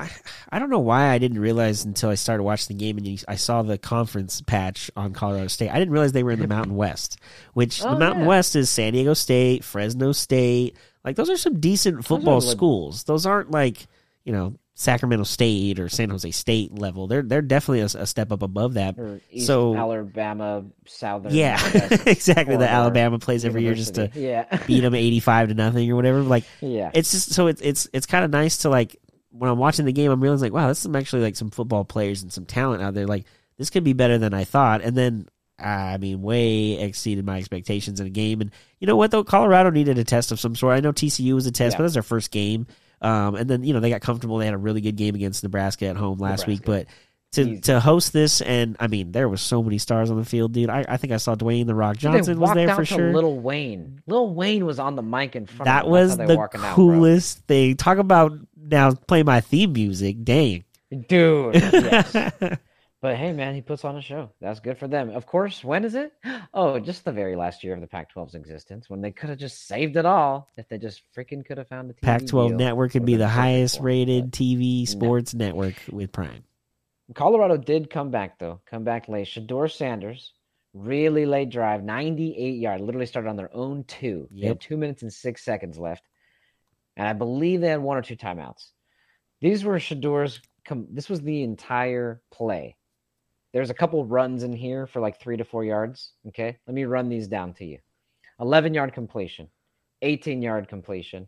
I don't know why I didn't realize until I started watching the game and I saw the conference patch on Colorado State. I didn't realize they were in the Mountain West, which the Mountain West is San Diego State, Fresno State. Like, those are some decent football schools. Those aren't like, you know, Sacramento State or San Jose State level. They're definitely a step up above that. Or East Alabama, Southern. Yeah, exactly. The Alabama plays every year just to beat them 85-0 or whatever. Like, it's just so it's kind of nice to, like, when I'm watching the game, I'm realizing, like, wow, this is actually like some football players and some talent out there. Like, this could be better than I thought. And then, I mean, way exceeded my expectations in a game. And you know what though, Colorado needed a test of some sort. I know TCU was a test, but that's their first game. And then, you know, they got comfortable. They had a really good game against Nebraska at home last week. But to host this, and, I mean, there were so many stars on the field, dude. I think I saw Dwayne The Rock Johnson was there for sure. Lil Wayne. Lil Wayne was on the mic in front of him. That was the coolest thing. Talk about now play my theme music. Dang. Dude, yes. But, hey, man, he puts on a show. That's good for them. Of course, when is it? Oh, just the very last year of the Pac-12's existence, when they could have just saved it all if they just freaking could have found a TV Pac-12 network could be the highest-rated TV sports network with Prime. Colorado did come back, though. Come back late. Shador Sanders, really late drive, 98-yard. Literally started on their own two. They had 2 minutes and 6 seconds left. And I believe they had one or two timeouts. These were Shador's – this was the entire play. There's a couple runs in here for like 3 to 4 yards, okay? Let me run these down to you. 11-yard completion, 18-yard completion,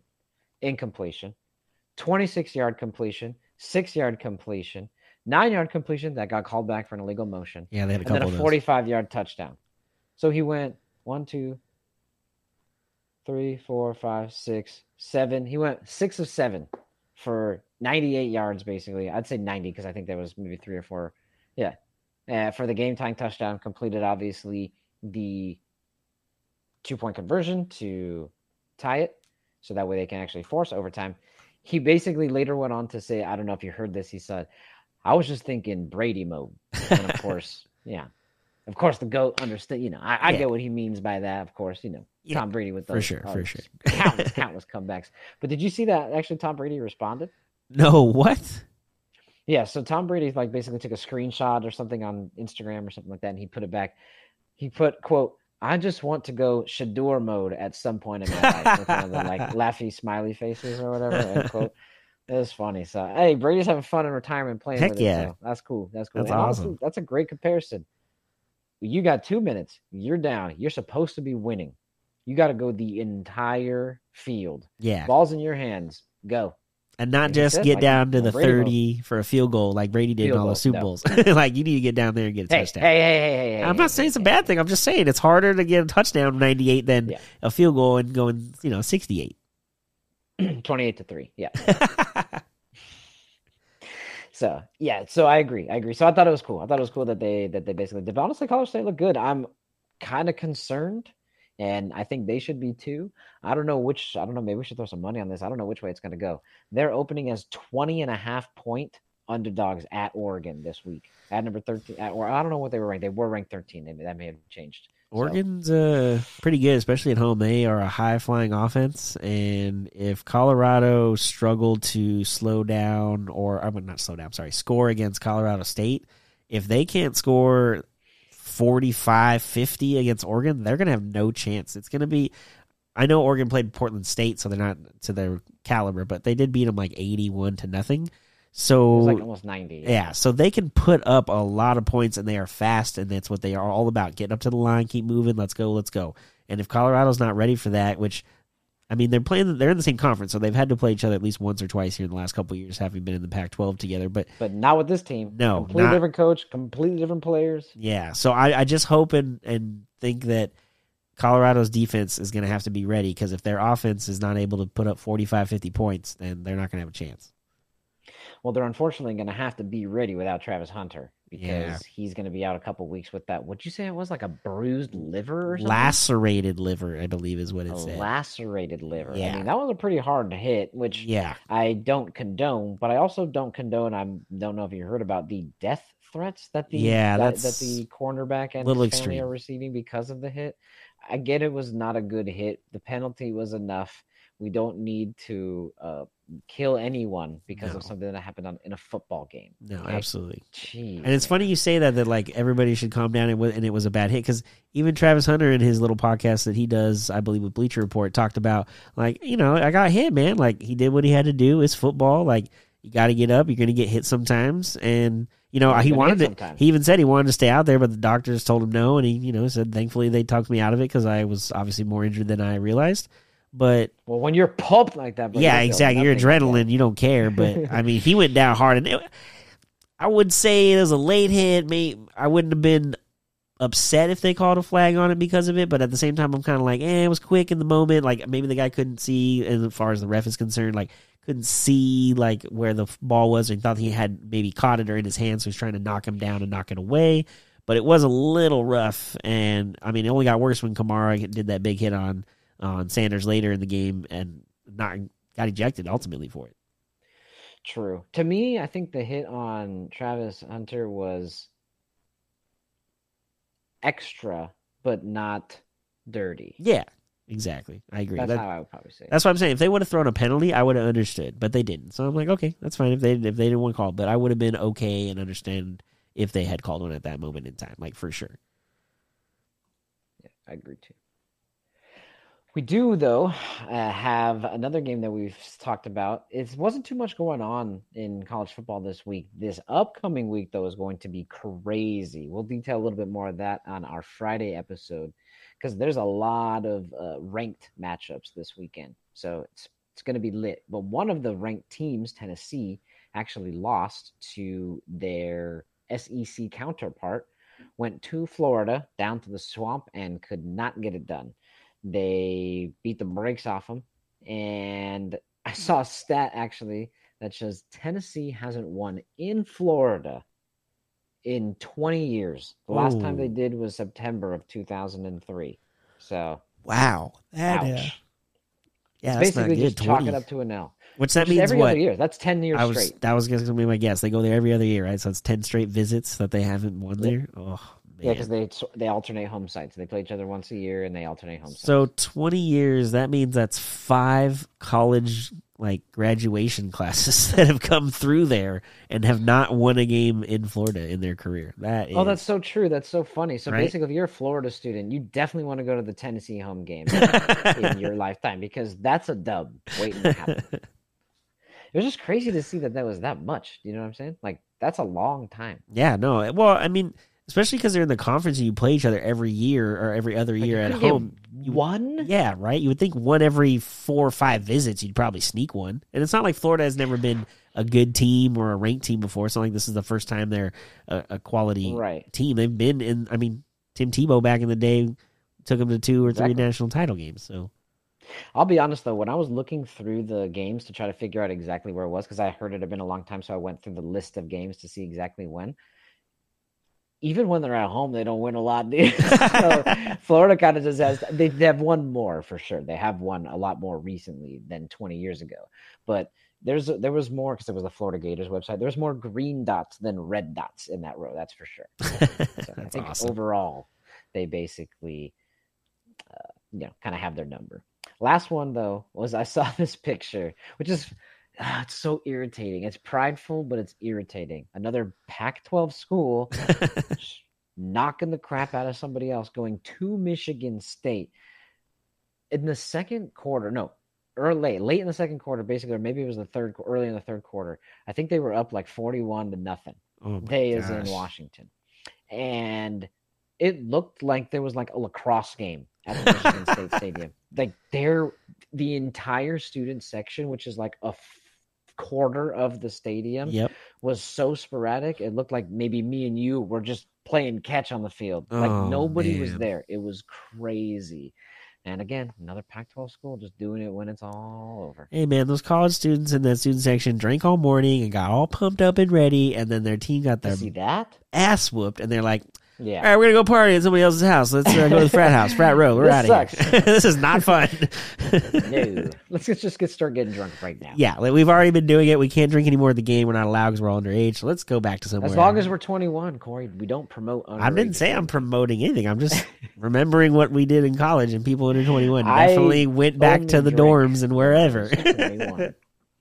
incompletion, 26-yard completion, 6-yard completion, 9-yard completion that got called back for an illegal motion. Yeah, they had a couple of those. And then a 45-yard touchdown. So he went 1, 2, 3, 4, 5, 6, 7. He went 6 of 7 for 98 yards, basically. I'd say 90 because I think there was maybe 3 or 4. Yeah. For the game-tying touchdown, completed, obviously, the two-point conversion to tie it, so that way they can actually force overtime. He basically later went on to say, I don't know if you heard this, he said, I was just thinking Brady mode. And of course, of course the GOAT understood, you know, I get what he means by that, of course, you know, Tom Brady with those for sure. countless comebacks. But did you see that actually Tom Brady responded? No, what? Yeah, so Tom Brady like basically took a screenshot or something on Instagram or something like that, and he put it back. He put, quote, I just want to go Shador mode at some point in my life with one of the like laughy smiley faces or whatever. End quote. It was funny. So hey, Brady's having fun in retirement playing. Heck with yeah. It, so that's cool. That's cool. That's and awesome. Honestly, that's a great comparison. You got 2 minutes. You're down. You're supposed to be winning. You got to go the entire field. Yeah. Balls in your hands. Go. And not and just get like, down to the 30 for a field goal like Brady did in all the Super Bowls. Like, you need to get down there and get a touchdown. I'm not saying it's a bad thing. I'm just saying it's harder to get a touchdown 98 than a field goal and going, 68. 28-3. Yeah. So I agree. So I thought it was cool. I thought it was cool that they basically did. But honestly, College State looked good. I'm kind of concerned, and I think they should be too. I don't know. Maybe we should throw some money on this. I don't know which way it's going to go. They're opening as 20.5-point underdogs at Oregon this week at number 13. Or I don't know what they were ranked. They were ranked 13. That may have changed. Oregon's pretty good, especially at home. They are a high-flying offense, and if Colorado struggled to score against Colorado State, if they can't score 45-50 against Oregon, they're going to have no chance. It's going to be – I know Oregon played Portland State, so they're not to their caliber, but they did beat them like 81-0. So it was like almost 90. Yeah, so they can put up a lot of points, and they are fast, and that's what they are all about. Getting up to the line, keep moving, let's go. And if Colorado's not ready for that, which, I mean, they're in the same conference, so they've had to play each other at least once or twice here in the last couple of years, having been in the Pac-12 together. But not with this team. No. Completely different coach, completely different players. Yeah, so I just hope and think that Colorado's defense is going to have to be ready, because if their offense is not able to put up 45-50 points, then they're not going to have a chance. Well, they're unfortunately going to have to be ready without Travis Hunter because he's going to be out a couple weeks with that. Would you say it was like a bruised liver or something? Lacerated liver, I believe is what it said. Lacerated liver. Yeah. I mean, that was a pretty hard hit, which I don't condone, but I also don't condone, I don't know if you heard about the death threats that the cornerback and his family are receiving because of the hit. I get it was not a good hit. The penalty was enough. We don't need to kill anyone because of something that happened in a football game. No, okay? Absolutely. Jeez, and it's funny you say that like everybody should calm down and it was a bad hit, because even Travis Hunter in his little podcast that he does, I believe with Bleacher Report, talked about like, I got hit, man. Like he did what he had to do. It's football. Like you got to get up. You're going to get hit sometimes. And, he wanted it. Sometimes. He even said he wanted to stay out there, but the doctors told him no. And he, said, thankfully they talked me out of it because I was obviously more injured than I realized. But well, when you're pumped like that, yeah, exactly. Your adrenaline, you don't care. But I mean, he went down hard, and I would say it was a late hit. Maybe I wouldn't have been upset if they called a flag on it because of it. But at the same time, I'm kind of like, it was quick in the moment. Like maybe the guy couldn't see, as far as the ref is concerned, like couldn't see like where the ball was, and thought he had maybe caught it or in his hand, so he's trying to knock him down and knock it away. But it was a little rough, and I mean, it only got worse when Kamara did that big hit on Sanders later in the game and not got ejected ultimately for it. True. To me, I think the hit on Travis Hunter was extra, but not dirty. Yeah, exactly. I agree. That's how I would probably say it. That's what I'm saying. If they would have thrown a penalty, I would have understood, but they didn't. So I'm like, okay, that's fine. If they didn't want to call, but I would have been okay and understand if they had called one at that moment in time, like for sure. Yeah, I agree too. We do, though, have another game that we've talked about. It wasn't too much going on in college football this week. This upcoming week, though, is going to be crazy. We'll detail a little bit more of that on our Friday episode because there's a lot of ranked matchups this weekend. So it's going to be lit. But one of the ranked teams, Tennessee, actually lost to their SEC counterpart, went to Florida, down to the swamp, and could not get it done. They beat the brakes off them, and I saw a stat actually that shows Tennessee hasn't won in Florida in 20 years. The last time they did was September of 2003. So wow, that is yeah, it's basically just chalk it up to an L. Which that means every other year. That's 10 years straight. That was going to be my guess. They go there every other year, right? So it's 10 straight visits that they haven't won there. Oh. Yeah, because they alternate home sites. They play each other once a year, and they alternate home sites. So 20 years, that means that's 5 college like graduation classes that have come through there and have not won a game in Florida in their career. That's so true. That's so funny. So basically, if you're a Florida student, you definitely want to go to the Tennessee home game in your lifetime, because that's a dub waiting to happen. It was just crazy to see that was that much. You know what I'm saying? Like, that's a long time. Yeah, no. Well, I mean, especially because they're in the conference and you play each other every year or every other year at home. One? Yeah, right? You would think one every 4 or 5 visits, you'd probably sneak one. And it's not like Florida has never been a good team or a ranked team before. It's not like this is the first time they're a quality team. They've been in, I mean, Tim Tebow back in the day took them to 2 or 3 national title games. So I'll be honest, though. When I was looking through the games to try to figure out exactly where it was, because I heard it had been a long time, so I went through the list of games to see exactly when. Even when they're at home, they don't win a lot. So Florida kind of just has – they have won more for sure. They have won a lot more recently than 20 years ago. But there was more, because it was the Florida Gators website. There was more green dots than red dots in that row. That's for sure. So I think overall they basically kind of have their number. Last one, though, was I saw this picture, which is – it's so irritating. It's prideful, but it's irritating. Another Pac-12 school knocking the crap out of somebody else, going to Michigan State. In the second quarter, late in the second quarter, basically, or maybe it was the third, early in the third quarter, I think they were up like 41-0. In Washington. And it looked like there was like a lacrosse game at the Michigan State Stadium. Like, the entire student section, which is like a quarter of the stadium, was so sporadic. It looked like maybe me and you were just playing catch on the field. Nobody was there. It was crazy. And again, another Pac-12 school just doing it when it's all over. Hey, man, those college students in that student section drank all morning and got all pumped up and ready, and then their team got their ass whooped, and they're like, yeah. All right, we're going to go party at somebody else's house. Let's go to the frat house, frat row. We're out of here. This is not fun. No. Let's just start getting drunk right now. Yeah, like we've already been doing it. We can't drink anymore at the game. We're not allowed because we're all underage. So let's go back to somewhere. As long as we're 21, Corey, we don't promote underage. I didn't say I'm promoting anything. I'm just remembering what we did in college, and people under 21 definitely went back to the dorms and wherever.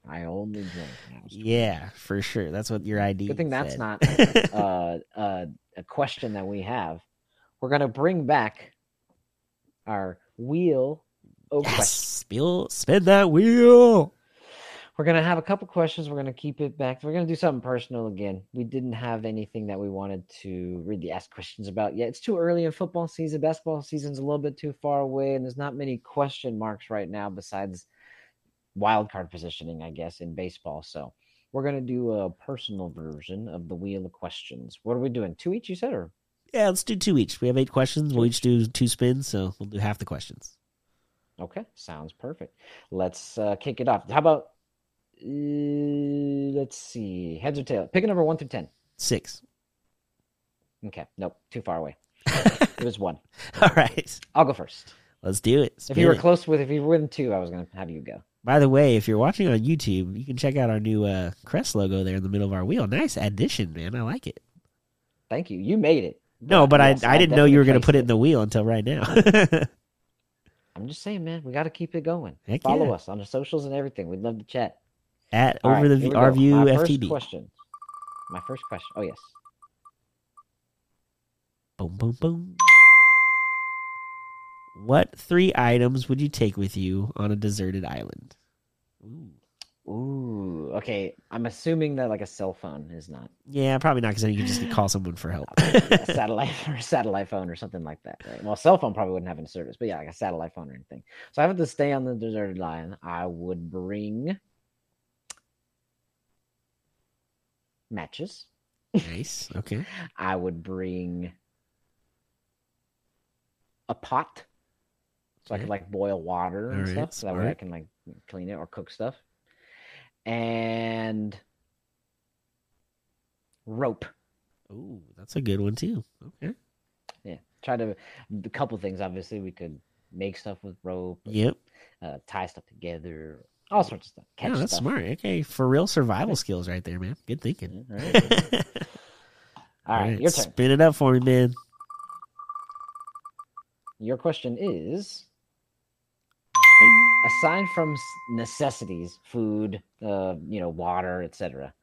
I only drank. Yeah, for sure. That's what your ID Good thing said. That's not a question that we have. We're going to bring back our wheel. Spin that wheel. We're going to have a couple questions. We're going to keep it back. We're going to do something personal again. We didn't have anything that we wanted to really ask questions about yet. It's too early in football season. Basketball season's a little bit too far away, and there's not many question marks right now besides wildcard positioning, I guess, in baseball. So we're going to do a personal version of the Wheel of Questions. What are we doing? 2 each, you said? Or? Yeah, let's do 2 each. We have 8 questions. We'll each do 2 spins, so we'll do half the questions. Okay, sounds perfect. Let's kick it off. How about, let's see, heads or tails? Pick a number 1 through 10. 6. Okay, nope, too far away. It was 1. All right. I'll go first. Let's do it. Spin if you were in 2, I was going to have you go. By the way, if you're watching on YouTube, you can check out our new crest logo there in the middle of our wheel. Nice addition, man. I like it. Thank you. You made it. No, but I didn't know you were going to put it in the wheel until right now. I'm just saying, man, we got to keep it going. Follow us on the socials and everything. We'd love to chat. First question. My first question. Oh, yes. Boom, boom, boom. What 3 items would you take with you on a deserted island? Ooh. Okay. I'm assuming that like a cell phone is not. Yeah, probably not, because then you can just call someone for help. a satellite phone or something like that. Right? Well, a cell phone probably wouldn't have any service, but yeah, like a satellite phone or anything. So I have to stay on the deserted island. I would bring matches. Nice. Okay. I would bring a pot. So I could like boil water and stuff. So that way I can like clean it or cook stuff. And rope. Ooh, that's a good one too. Okay. Yeah. A couple things. Obviously, we could make stuff with rope. Yep. Tie stuff together. All sorts of stuff. That's smart. Okay. For real survival skills right there, man. Good thinking. Yeah, right. All right. Your turn. Spin it up for me, man. Your question is... Like, aside from necessities, food, water, etc.,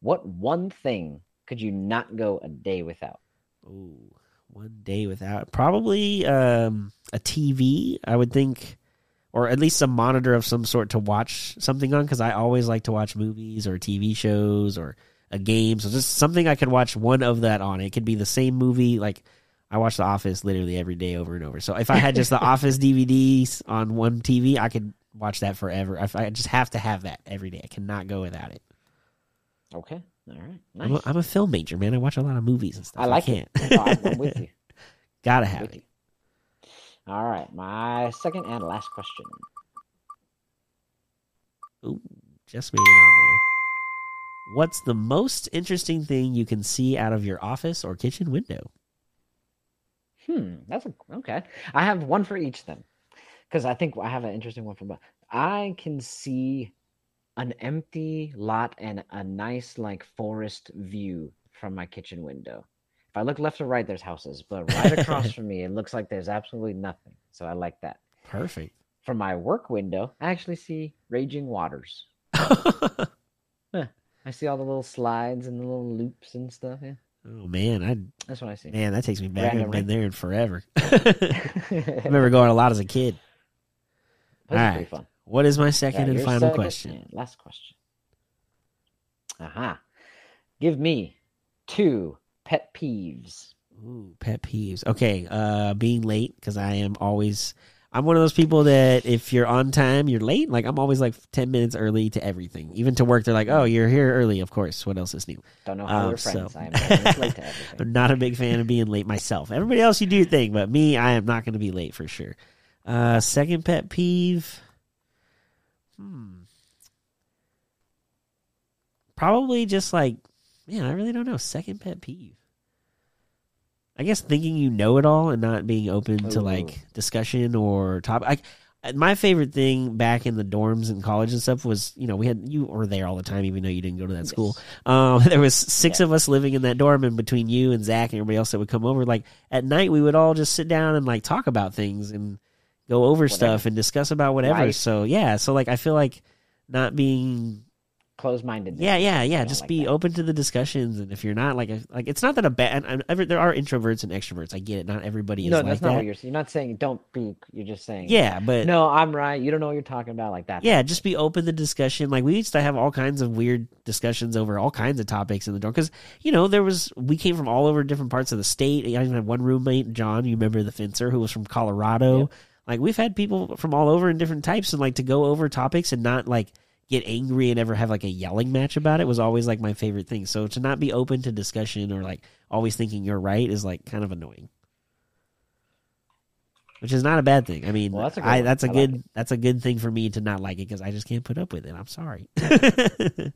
what one thing could you not go a day without? Ooh, one day without. Probably a TV, I would think, or at least a monitor of some sort to watch something on, because I always like to watch movies or TV shows or a game. So just something I could watch one of that on. It could be the same movie. Like, I watch The Office literally every day over and over. So if I had just The Office DVDs on one TV, I could watch that forever. I just have to have that every day. I cannot go without it. Okay. All right. Nice. I'm a film major, man. I watch a lot of movies and stuff. I like it. I'm with you. Gotta have it. All right. My second and last question. Ooh, just made it on there. What's the most interesting thing you can see out of your office or kitchen window? Okay. I have one for each then, because I think I have an interesting one for both. I can see an empty lot and a nice, like, forest view from my kitchen window. If I look left or right, there's houses, but right across from me, it looks like there's absolutely nothing. So I like that. Perfect. From my work window, I actually see raging waters. I see all the little slides and the little loops and stuff. Yeah. Oh, man. That's what I see. Man, that takes me back. I haven't been there in forever. I remember going a lot as a kid. All right. Pretty fun. What is my second and final question? Last question. Aha. Give me 2 pet peeves. Ooh, pet peeves. Okay. Being late, because I'm one of those people that if you're on time, you're late. Like, I'm always like 10 minutes early to everything. Even to work, they're like, oh, you're here early. Of course. What else is new? Don't know how we're friends. I am late to everything. I'm not a big fan of being late myself. Everybody else, you do your thing. But me, I am not going to be late for sure. Second pet peeve. Probably just like, man, I really don't know. Second pet peeve. I guess thinking you know it all and not being open to like discussion or topic. My favorite thing back in the dorms and college and stuff was, you were there all the time, even though you didn't go to that school. There was 6 of us living in that dorm, and between you and Zach and everybody else that would come over, like at night we would all just sit down and like talk about things and go over stuff and discuss about whatever. Life. So yeah, so like I feel like not being closed-minded. Yeah. Just like be that. Open to the discussions, and if you're not like it's not that a bad. There are introverts and extroverts. I get it. Not everybody is like that. No, that's not what you're not saying. Don't be. You're just saying. Yeah, but no, I'm right. You don't know what you're talking about like that. Yeah, just be open to discussion. Like we used to have all kinds of weird discussions over all kinds of topics in the dorm because we came from all over different parts of the state. I even had one roommate, John. You remember the fencer who was from Colorado. Yep. Like, we've had people from all over and different types, and, like, to go over topics and not, like, get angry and ever have, like, a yelling match about it was always, like, my favorite thing. So to not be open to discussion or, like, always thinking you're right is, like, kind of annoying, which is not a bad thing. I mean, well, that's a good thing for me to not like it because I just can't put up with it. I'm sorry. That's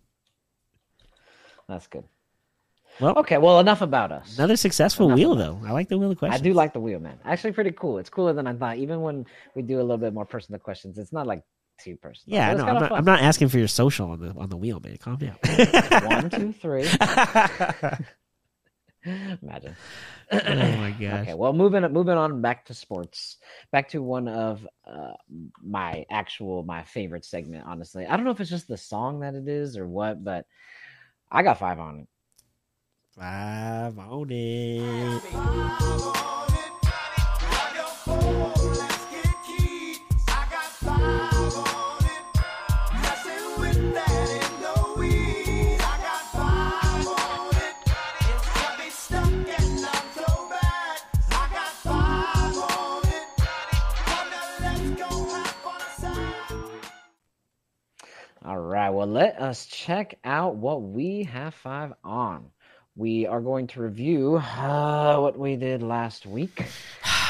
good. Well, okay, enough about us. Another successful wheel, though. I like the wheel of questions. I do like the wheel, man. Actually, pretty cool. It's cooler than I thought. Even when we do a little bit more personal questions, it's not like too personal. Yeah, no, I'm not asking for your social on the wheel, man. Calm down. 1, 2, 3. Imagine. Oh, my gosh. Okay, well, moving on back to sports. Back to one of my favorite segment, honestly. I don't know if it's just the song that it is or what, but I got 5 on it. 5 on it. All right, well, let us check out what we have 5 on. We are going to review what we did last week.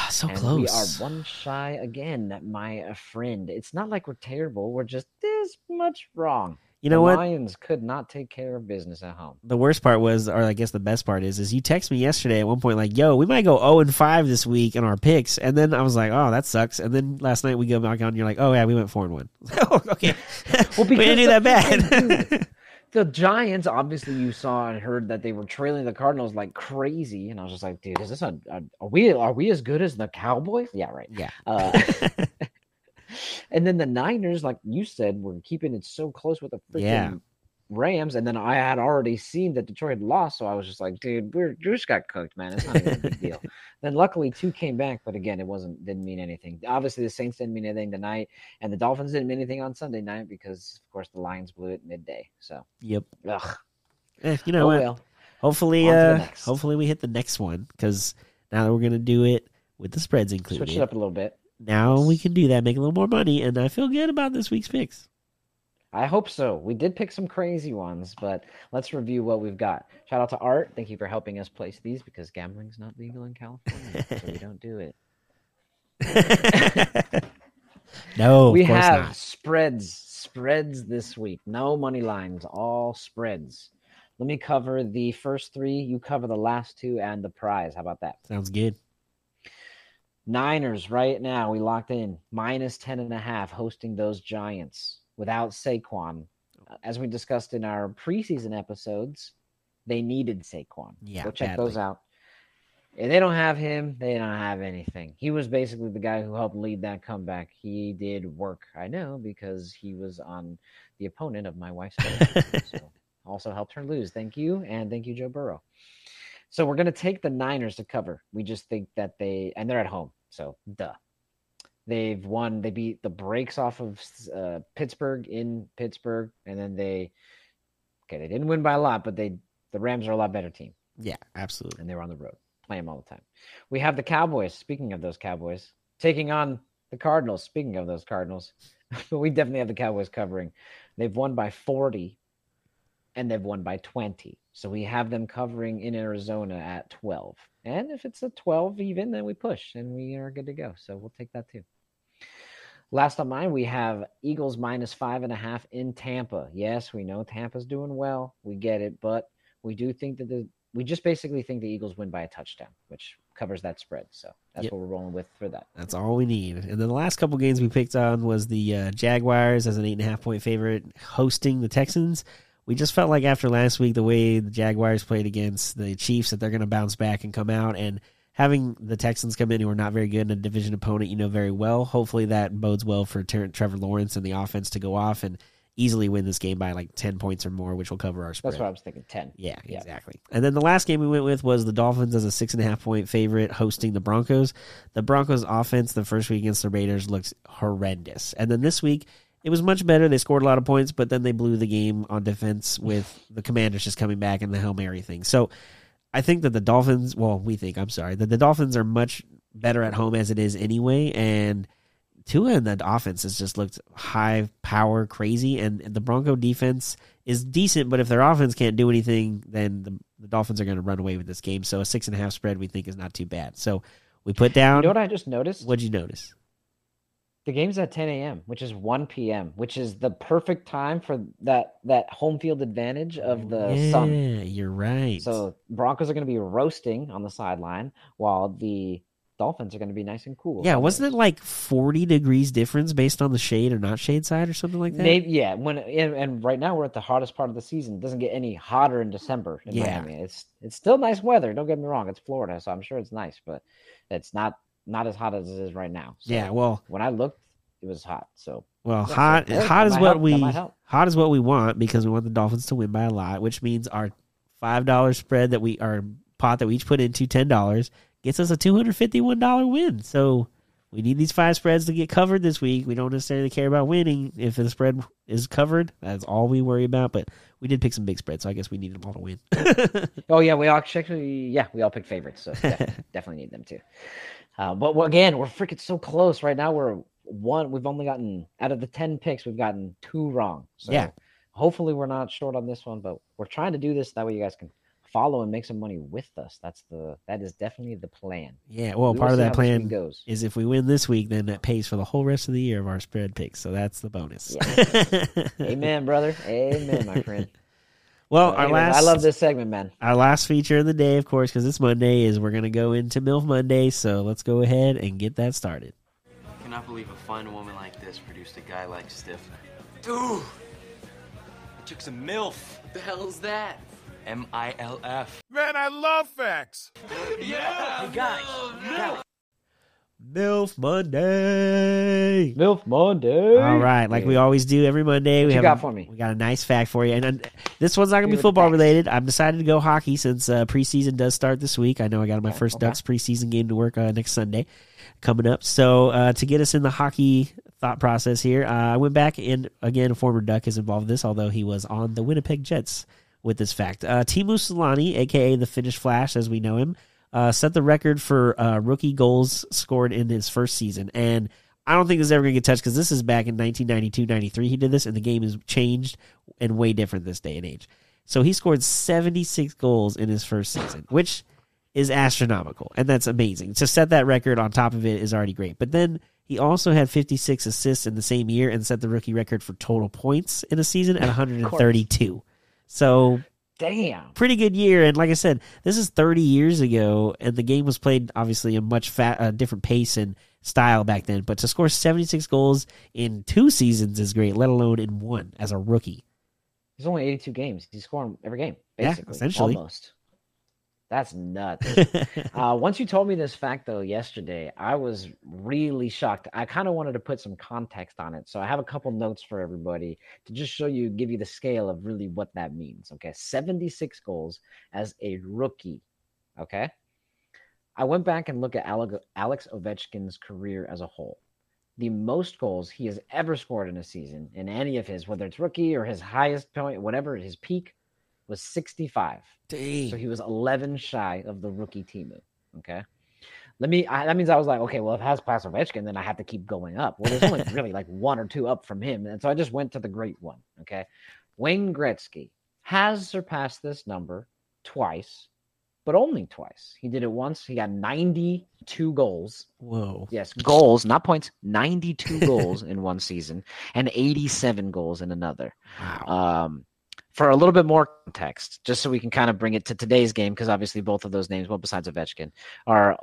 So close. We are one shy again, my friend. It's not like we're terrible. We're just this much wrong. You know what? The Lions could not take care of business at home. The worst part was, or I guess the best part is you text me yesterday at one point like, yo, we might go 0-5 this week in our picks. And then I was like, oh, that sucks. And then last night we go back on and you're like, oh, yeah, we went 4-1. Okay. Well, we didn't do that bad. The Giants, obviously, you saw and heard that they were trailing the Cardinals like crazy, and I was just like, "Dude, is this are we as good as the Cowboys?" Yeah, right. Yeah. And then the Niners, like you said, were keeping it so close with the freaking Rams. And then I had already seen that Detroit had lost, so I was just like, dude, we just got cooked, man. It's not even a big deal. Then luckily two came back, but again, it didn't mean anything. Obviously the Saints didn't mean anything tonight, and the Dolphins didn't mean anything on Sunday night because of course the Lions blew it midday. So yep. Ugh. You know what? Well. Hopefully we hit the next one, because now we're gonna do it with the spreads included. Switch it up a little bit. Now we can do that, make a little more money, and I feel good about this week's picks. I hope so. We did pick some crazy ones, but let's review what we've got. Shout out to Art. Thank you for helping us place these, because gambling's not legal in California, so we don't do it. No, we of course have not. Spreads this week. No money lines, all spreads. Let me cover the first three. You cover the last two and the prize. How about that? Sounds good. Niners right now, we locked in. -10.5 hosting those Giants without Saquon. As we discussed in our preseason episodes, they needed Saquon. Yeah, go check those out. If they don't have him, they don't have anything. He was basically the guy who helped lead that comeback. He did work. I know, because he was on the opponent of my wife's team, so. Also helped her lose. Thank you, and thank you, Joe Burrow. So we're going to take the Niners to cover. We just think that they're at home, so duh. They've won. They beat the brakes off of Pittsburgh in Pittsburgh, and then they didn't win by a lot, but the Rams are a lot better team. Yeah, absolutely. And they were on the road. Play them all the time. We have the Cowboys, speaking of those Cowboys, taking on the Cardinals, speaking of those Cardinals. But we definitely have the Cowboys covering. They've won by 40. And they've won by 20. So we have them covering in Arizona at 12. And if it's a 12 even, then we push and we are good to go. So we'll take that too. Last on mine, we have Eagles -5.5 in Tampa. Yes, we know Tampa's doing well. We get it. But we do think that we just basically think the Eagles win by a touchdown, which covers that spread. So that's what we're rolling with for that. That's all we need. And then the last couple games we picked on was the Jaguars as an 8.5-point favorite hosting the Texans. We just felt like after last week, the way the Jaguars played against the Chiefs, that they're going to bounce back and come out. And having the Texans come in, who are not very good, and a division opponent you know very well, hopefully that bodes well for Trevor Lawrence and the offense to go off and easily win this game by like 10 points or more, which will cover our spread. That's what I was thinking, 10. Yeah, exactly. And then the last game we went with was the Dolphins as a 6.5-point favorite hosting the Broncos. The Broncos' offense the first week against the Raiders looks horrendous. And then this week, it was much better. They scored a lot of points, but then they blew the game on defense with the Commanders just coming back and the Hail Mary thing. So I think that the Dolphins are much better at home as it is anyway, and Tua and the offense has just looked high power crazy, and the Bronco defense is decent, but if their offense can't do anything, then the Dolphins are going to run away with this game. So a 6.5 spread we think is not too bad. So we put down... You know what I just noticed? What'd you notice? The game's at 10 a.m., which is 1 p.m., which is the perfect time for that home field advantage of the sun. Yeah, you're right. So Broncos are going to be roasting on the sideline while the Dolphins are going to be nice and cool. Yeah, wasn't it like 40 degrees difference based on the shade or not shade side or something like that? Maybe, yeah. And right now we're at the hottest part of the season. It doesn't get any hotter in December in Miami. It's still nice weather. Don't get me wrong. It's Florida, so I'm sure it's nice, but it's not as hot as it is right now. So yeah, well, when I looked, it was hot. So hot is what we want, because we want the Dolphins to win by a lot, which means our $5 spread that our pot that we each put into $10 gets us a $251 win. So we need these 5 spreads to get covered this week. We don't necessarily care about winning. If the spread is covered, that's all we worry about. But we did pick some big spreads, so I guess we need them all to win. Oh yeah, we all picked favorites, so definitely need them too. But again, we're freaking so close right now. We're one. We've only gotten out of the 10 picks, we've gotten 2 wrong. So hopefully we're not short on this one, but we're trying to do this that way you guys can follow and make some money with us. That is definitely the plan. Yeah, well, part of that plan is if we win this week, then that pays for the whole rest of the year of our spread picks. So that's the bonus. Yeah. Amen, brother. Amen, my friend. Well, I love this segment, man. Our last feature of the day, of course, because it's Monday, is we're going to go into MILF Monday. So let's go ahead and get that started. I cannot believe a fine woman like this produced a guy like Stiff. Dude, I took some MILF. The hell's that? MILF. Man, I love facts. Yeah, guys. MILF Monday. MILF Monday. All right, like we always do every Monday. What you got for me? We got a nice fact for you. And this one's not going to be football related. I've decided to go hockey since preseason does start this week. I know I got my first Ducks preseason game to work next Sunday coming up. So to get us in the hockey thought process here, I went back, and again, a former Duck is involved in this, although he was on the Winnipeg Jets with this fact. Teemu Selanne, a.k.a. the Finnish Flash as we know him, set the record for rookie goals scored in his first season. And I don't think this is ever going to get touched because this is back in 1992-93. He did this, and the game has changed and way different this day and age. So he scored 76 goals in his first season, which is astronomical, and that's amazing. To set that record on top of it is already great. But then he also had 56 assists in the same year and set the rookie record for total points in a season at 132. So... damn. Pretty good year, and like I said, this is 30 years ago, and the game was played, obviously, a much different pace and style back then, but to score 76 goals in two seasons is great, let alone in one as a rookie. There's only 82 games. He's scoring every game, basically. Yeah, essentially. Almost. That's nuts. Once you told me this fact, though, yesterday, I was really shocked. I kind of wanted to put some context on it. So I have a couple notes for everybody to just show you, give you the scale of really what that means. Okay, 76 goals as a rookie. Okay. I went back and looked at Alex Ovechkin's career as a whole. The most goals he has ever scored in a season in any of his, whether it's rookie or his highest point, whatever, his peak, was 65. Dang. So he was 11 shy of the rookie Teemu. Okay. That means I was like, okay, well, if I was past Ovechkin, then I have to keep going up. Well, there's only really like one or two up from him. And so I just went to the great one. Okay. Wayne Gretzky has surpassed this number twice, but only twice. He did it once. He got 92 goals. Whoa. Yes. Goals, not points, 92 goals in one season and 87 goals in another. Wow. For a little bit more context, just so we can kind of bring it to today's game, because obviously both of those names, well, besides Ovechkin, are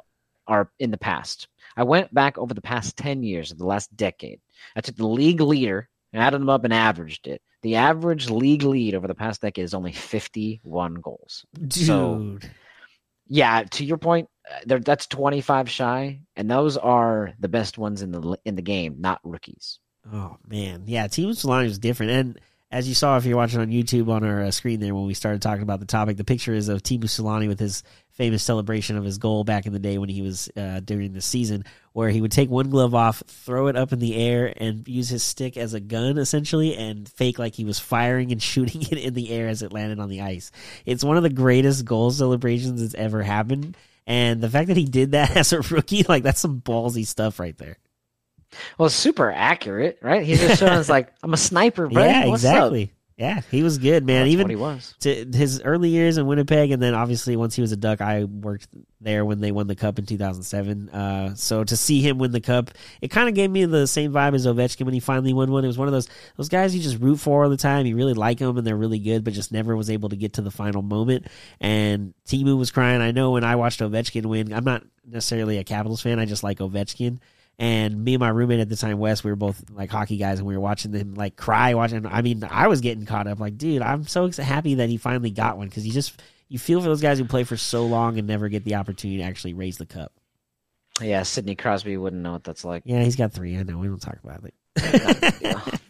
in the past. I went back over the past 10 years of the last decade. I took the league leader and added them up and averaged it. The average league lead over the past decade is only 51 goals. Dude. So, yeah, to your point, that's 25 shy, and those are the best ones in the game, not rookies. Oh, man. Yeah, Teemu Selanne is different, and as you saw, if you're watching on YouTube on our screen there when we started talking about the topic, the picture is of Teemu Selanne with his famous celebration of his goal back in the day when he was during the season, where he would take one glove off, throw it up in the air, and use his stick as a gun, essentially, and fake like he was firing and shooting it in the air as it landed on the ice. It's one of the greatest goal celebrations that's ever happened, and the fact that he did that as a rookie, like, that's some ballsy stuff right there. Well, super accurate, right? He just sounds like, I'm a sniper, bro. Yeah, what's exactly up? Yeah, he was good, man. That's even what he was. To his early years in Winnipeg, and then obviously once he was a Duck, I worked there when they won the Cup in 2007. So to see him win the Cup, it kind of gave me the same vibe as Ovechkin when he finally won one. It was one of those guys you just root for all the time. You really like them, and they're really good, but just never was able to get to the final moment. And Teemu was crying. I know when I watched Ovechkin win, I'm not necessarily a Capitals fan. I just like Ovechkin. And me and my roommate at the time, Wes, we were both like hockey guys, and we were watching them like cry. I mean, I was getting caught up. Like, dude, I'm so happy that he finally got one, because you feel for those guys who play for so long and never get the opportunity to actually raise the cup. Yeah, Sidney Crosby wouldn't know what that's like. Yeah, he's got three. I know. We don't talk about it.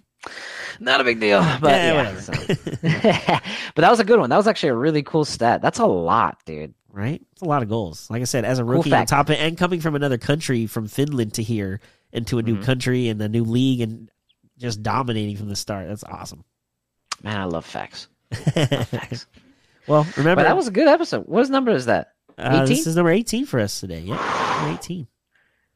Not a big deal, but yeah, so. But that was a good one. That was actually a really cool stat. That's a lot, dude. Right? It's a lot of goals. Like I said, as a rookie on top of, and coming from another country, from Finland to here, into a new country and a new league, and just dominating from the start. That's awesome. Man, I love facts. Well, remember, but that was a good episode. What number is that? 18? This is number 18 for us today. Yeah, number 18.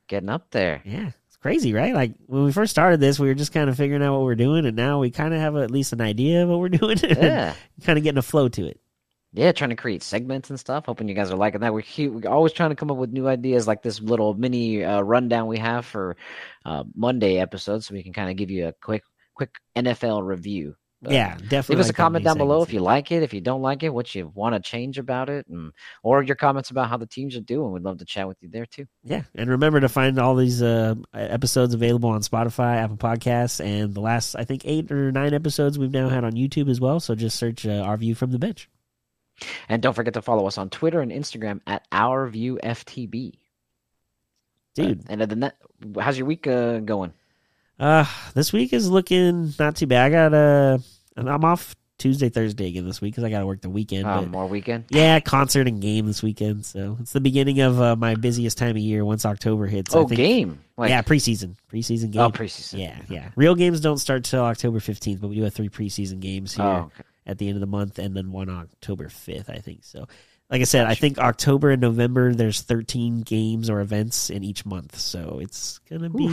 Getting up there. Yeah. Crazy, right? Like, when we first started this, we were just kind of figuring out what we're doing, and now we kind of have at least an idea of what we're doing. Yeah. Kind of getting a flow to it. Yeah, trying to create segments and stuff. Hoping you guys are liking that. We're always trying to come up with new ideas, like this little mini rundown we have for Monday episodes, so we can kind of give you a quick NFL review. But yeah, definitely. Leave us a comment down below if you like it, if you don't like it, what you want to change about it, or your comments about how the teams are doing. We'd love to chat with you there, too. Yeah, and remember to find all these episodes available on Spotify, Apple Podcasts, and the last, I think, 8 or 9 episodes we've now had on YouTube as well, so just search Our View from the Bench. And don't forget to follow us on Twitter and Instagram at OurViewFTB. dude. And then that, how's your week going? This week is looking not too bad. I got I'm off Tuesday, Thursday again this week because I got to work the weekend. More weekend? Yeah, concert and game this weekend. So it's the beginning of my busiest time of year once October hits. Oh, I think, game? Like, yeah, preseason game. Oh, preseason. Yeah. Real games don't start till October 15th, but we do have 3 preseason games here at the end of the month, and then one October 5th, I think. So, like I said, I think October and November, there's 13 games or events in each month. So it's going to be,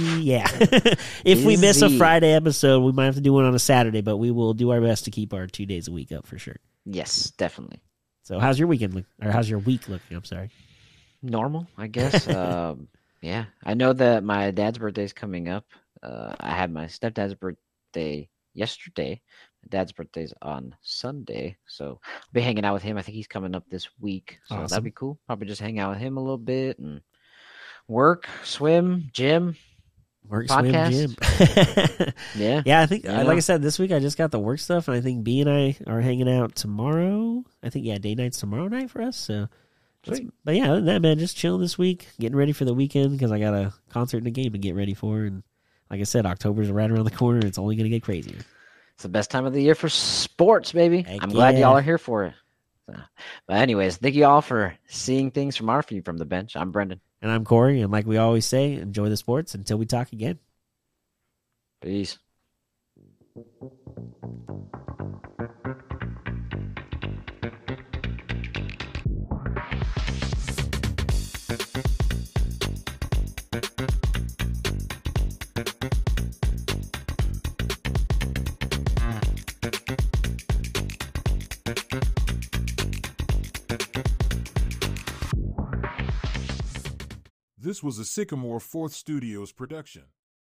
if we miss a Friday episode, we might have to do one on a Saturday, but we will do our best to keep our 2 days a week up for sure. Yes, definitely. So how's your weekend look? Or how's your week looking? I'm sorry. Normal, I guess. Yeah. I know that my dad's birthday is coming up. I had my stepdad's birthday yesterday. Dad's birthday's on Sunday, so I'll be hanging out with him. I think he's coming up this week, so That'd be cool. Probably just hang out with him a little bit and work, swim, gym, podcast. Swim, gym. yeah. I think, like I said, this week I just got the work stuff, and I think B and I are hanging out tomorrow. I think day night's tomorrow night for us. So, but yeah, other than that, man, just chilling this week, getting ready for the weekend because I got a concert and a game to get ready for, and like I said, October's right around the corner. It's only gonna get crazier. It's the best time of the year for sports, baby. I'm glad y'all are here for it. So, but anyways, thank you all for seeing things from our feed from the bench. I'm Brendan. And I'm Corey. And like we always say, enjoy the sports until we talk again. Peace. This was a Sycamore 4th Studios production.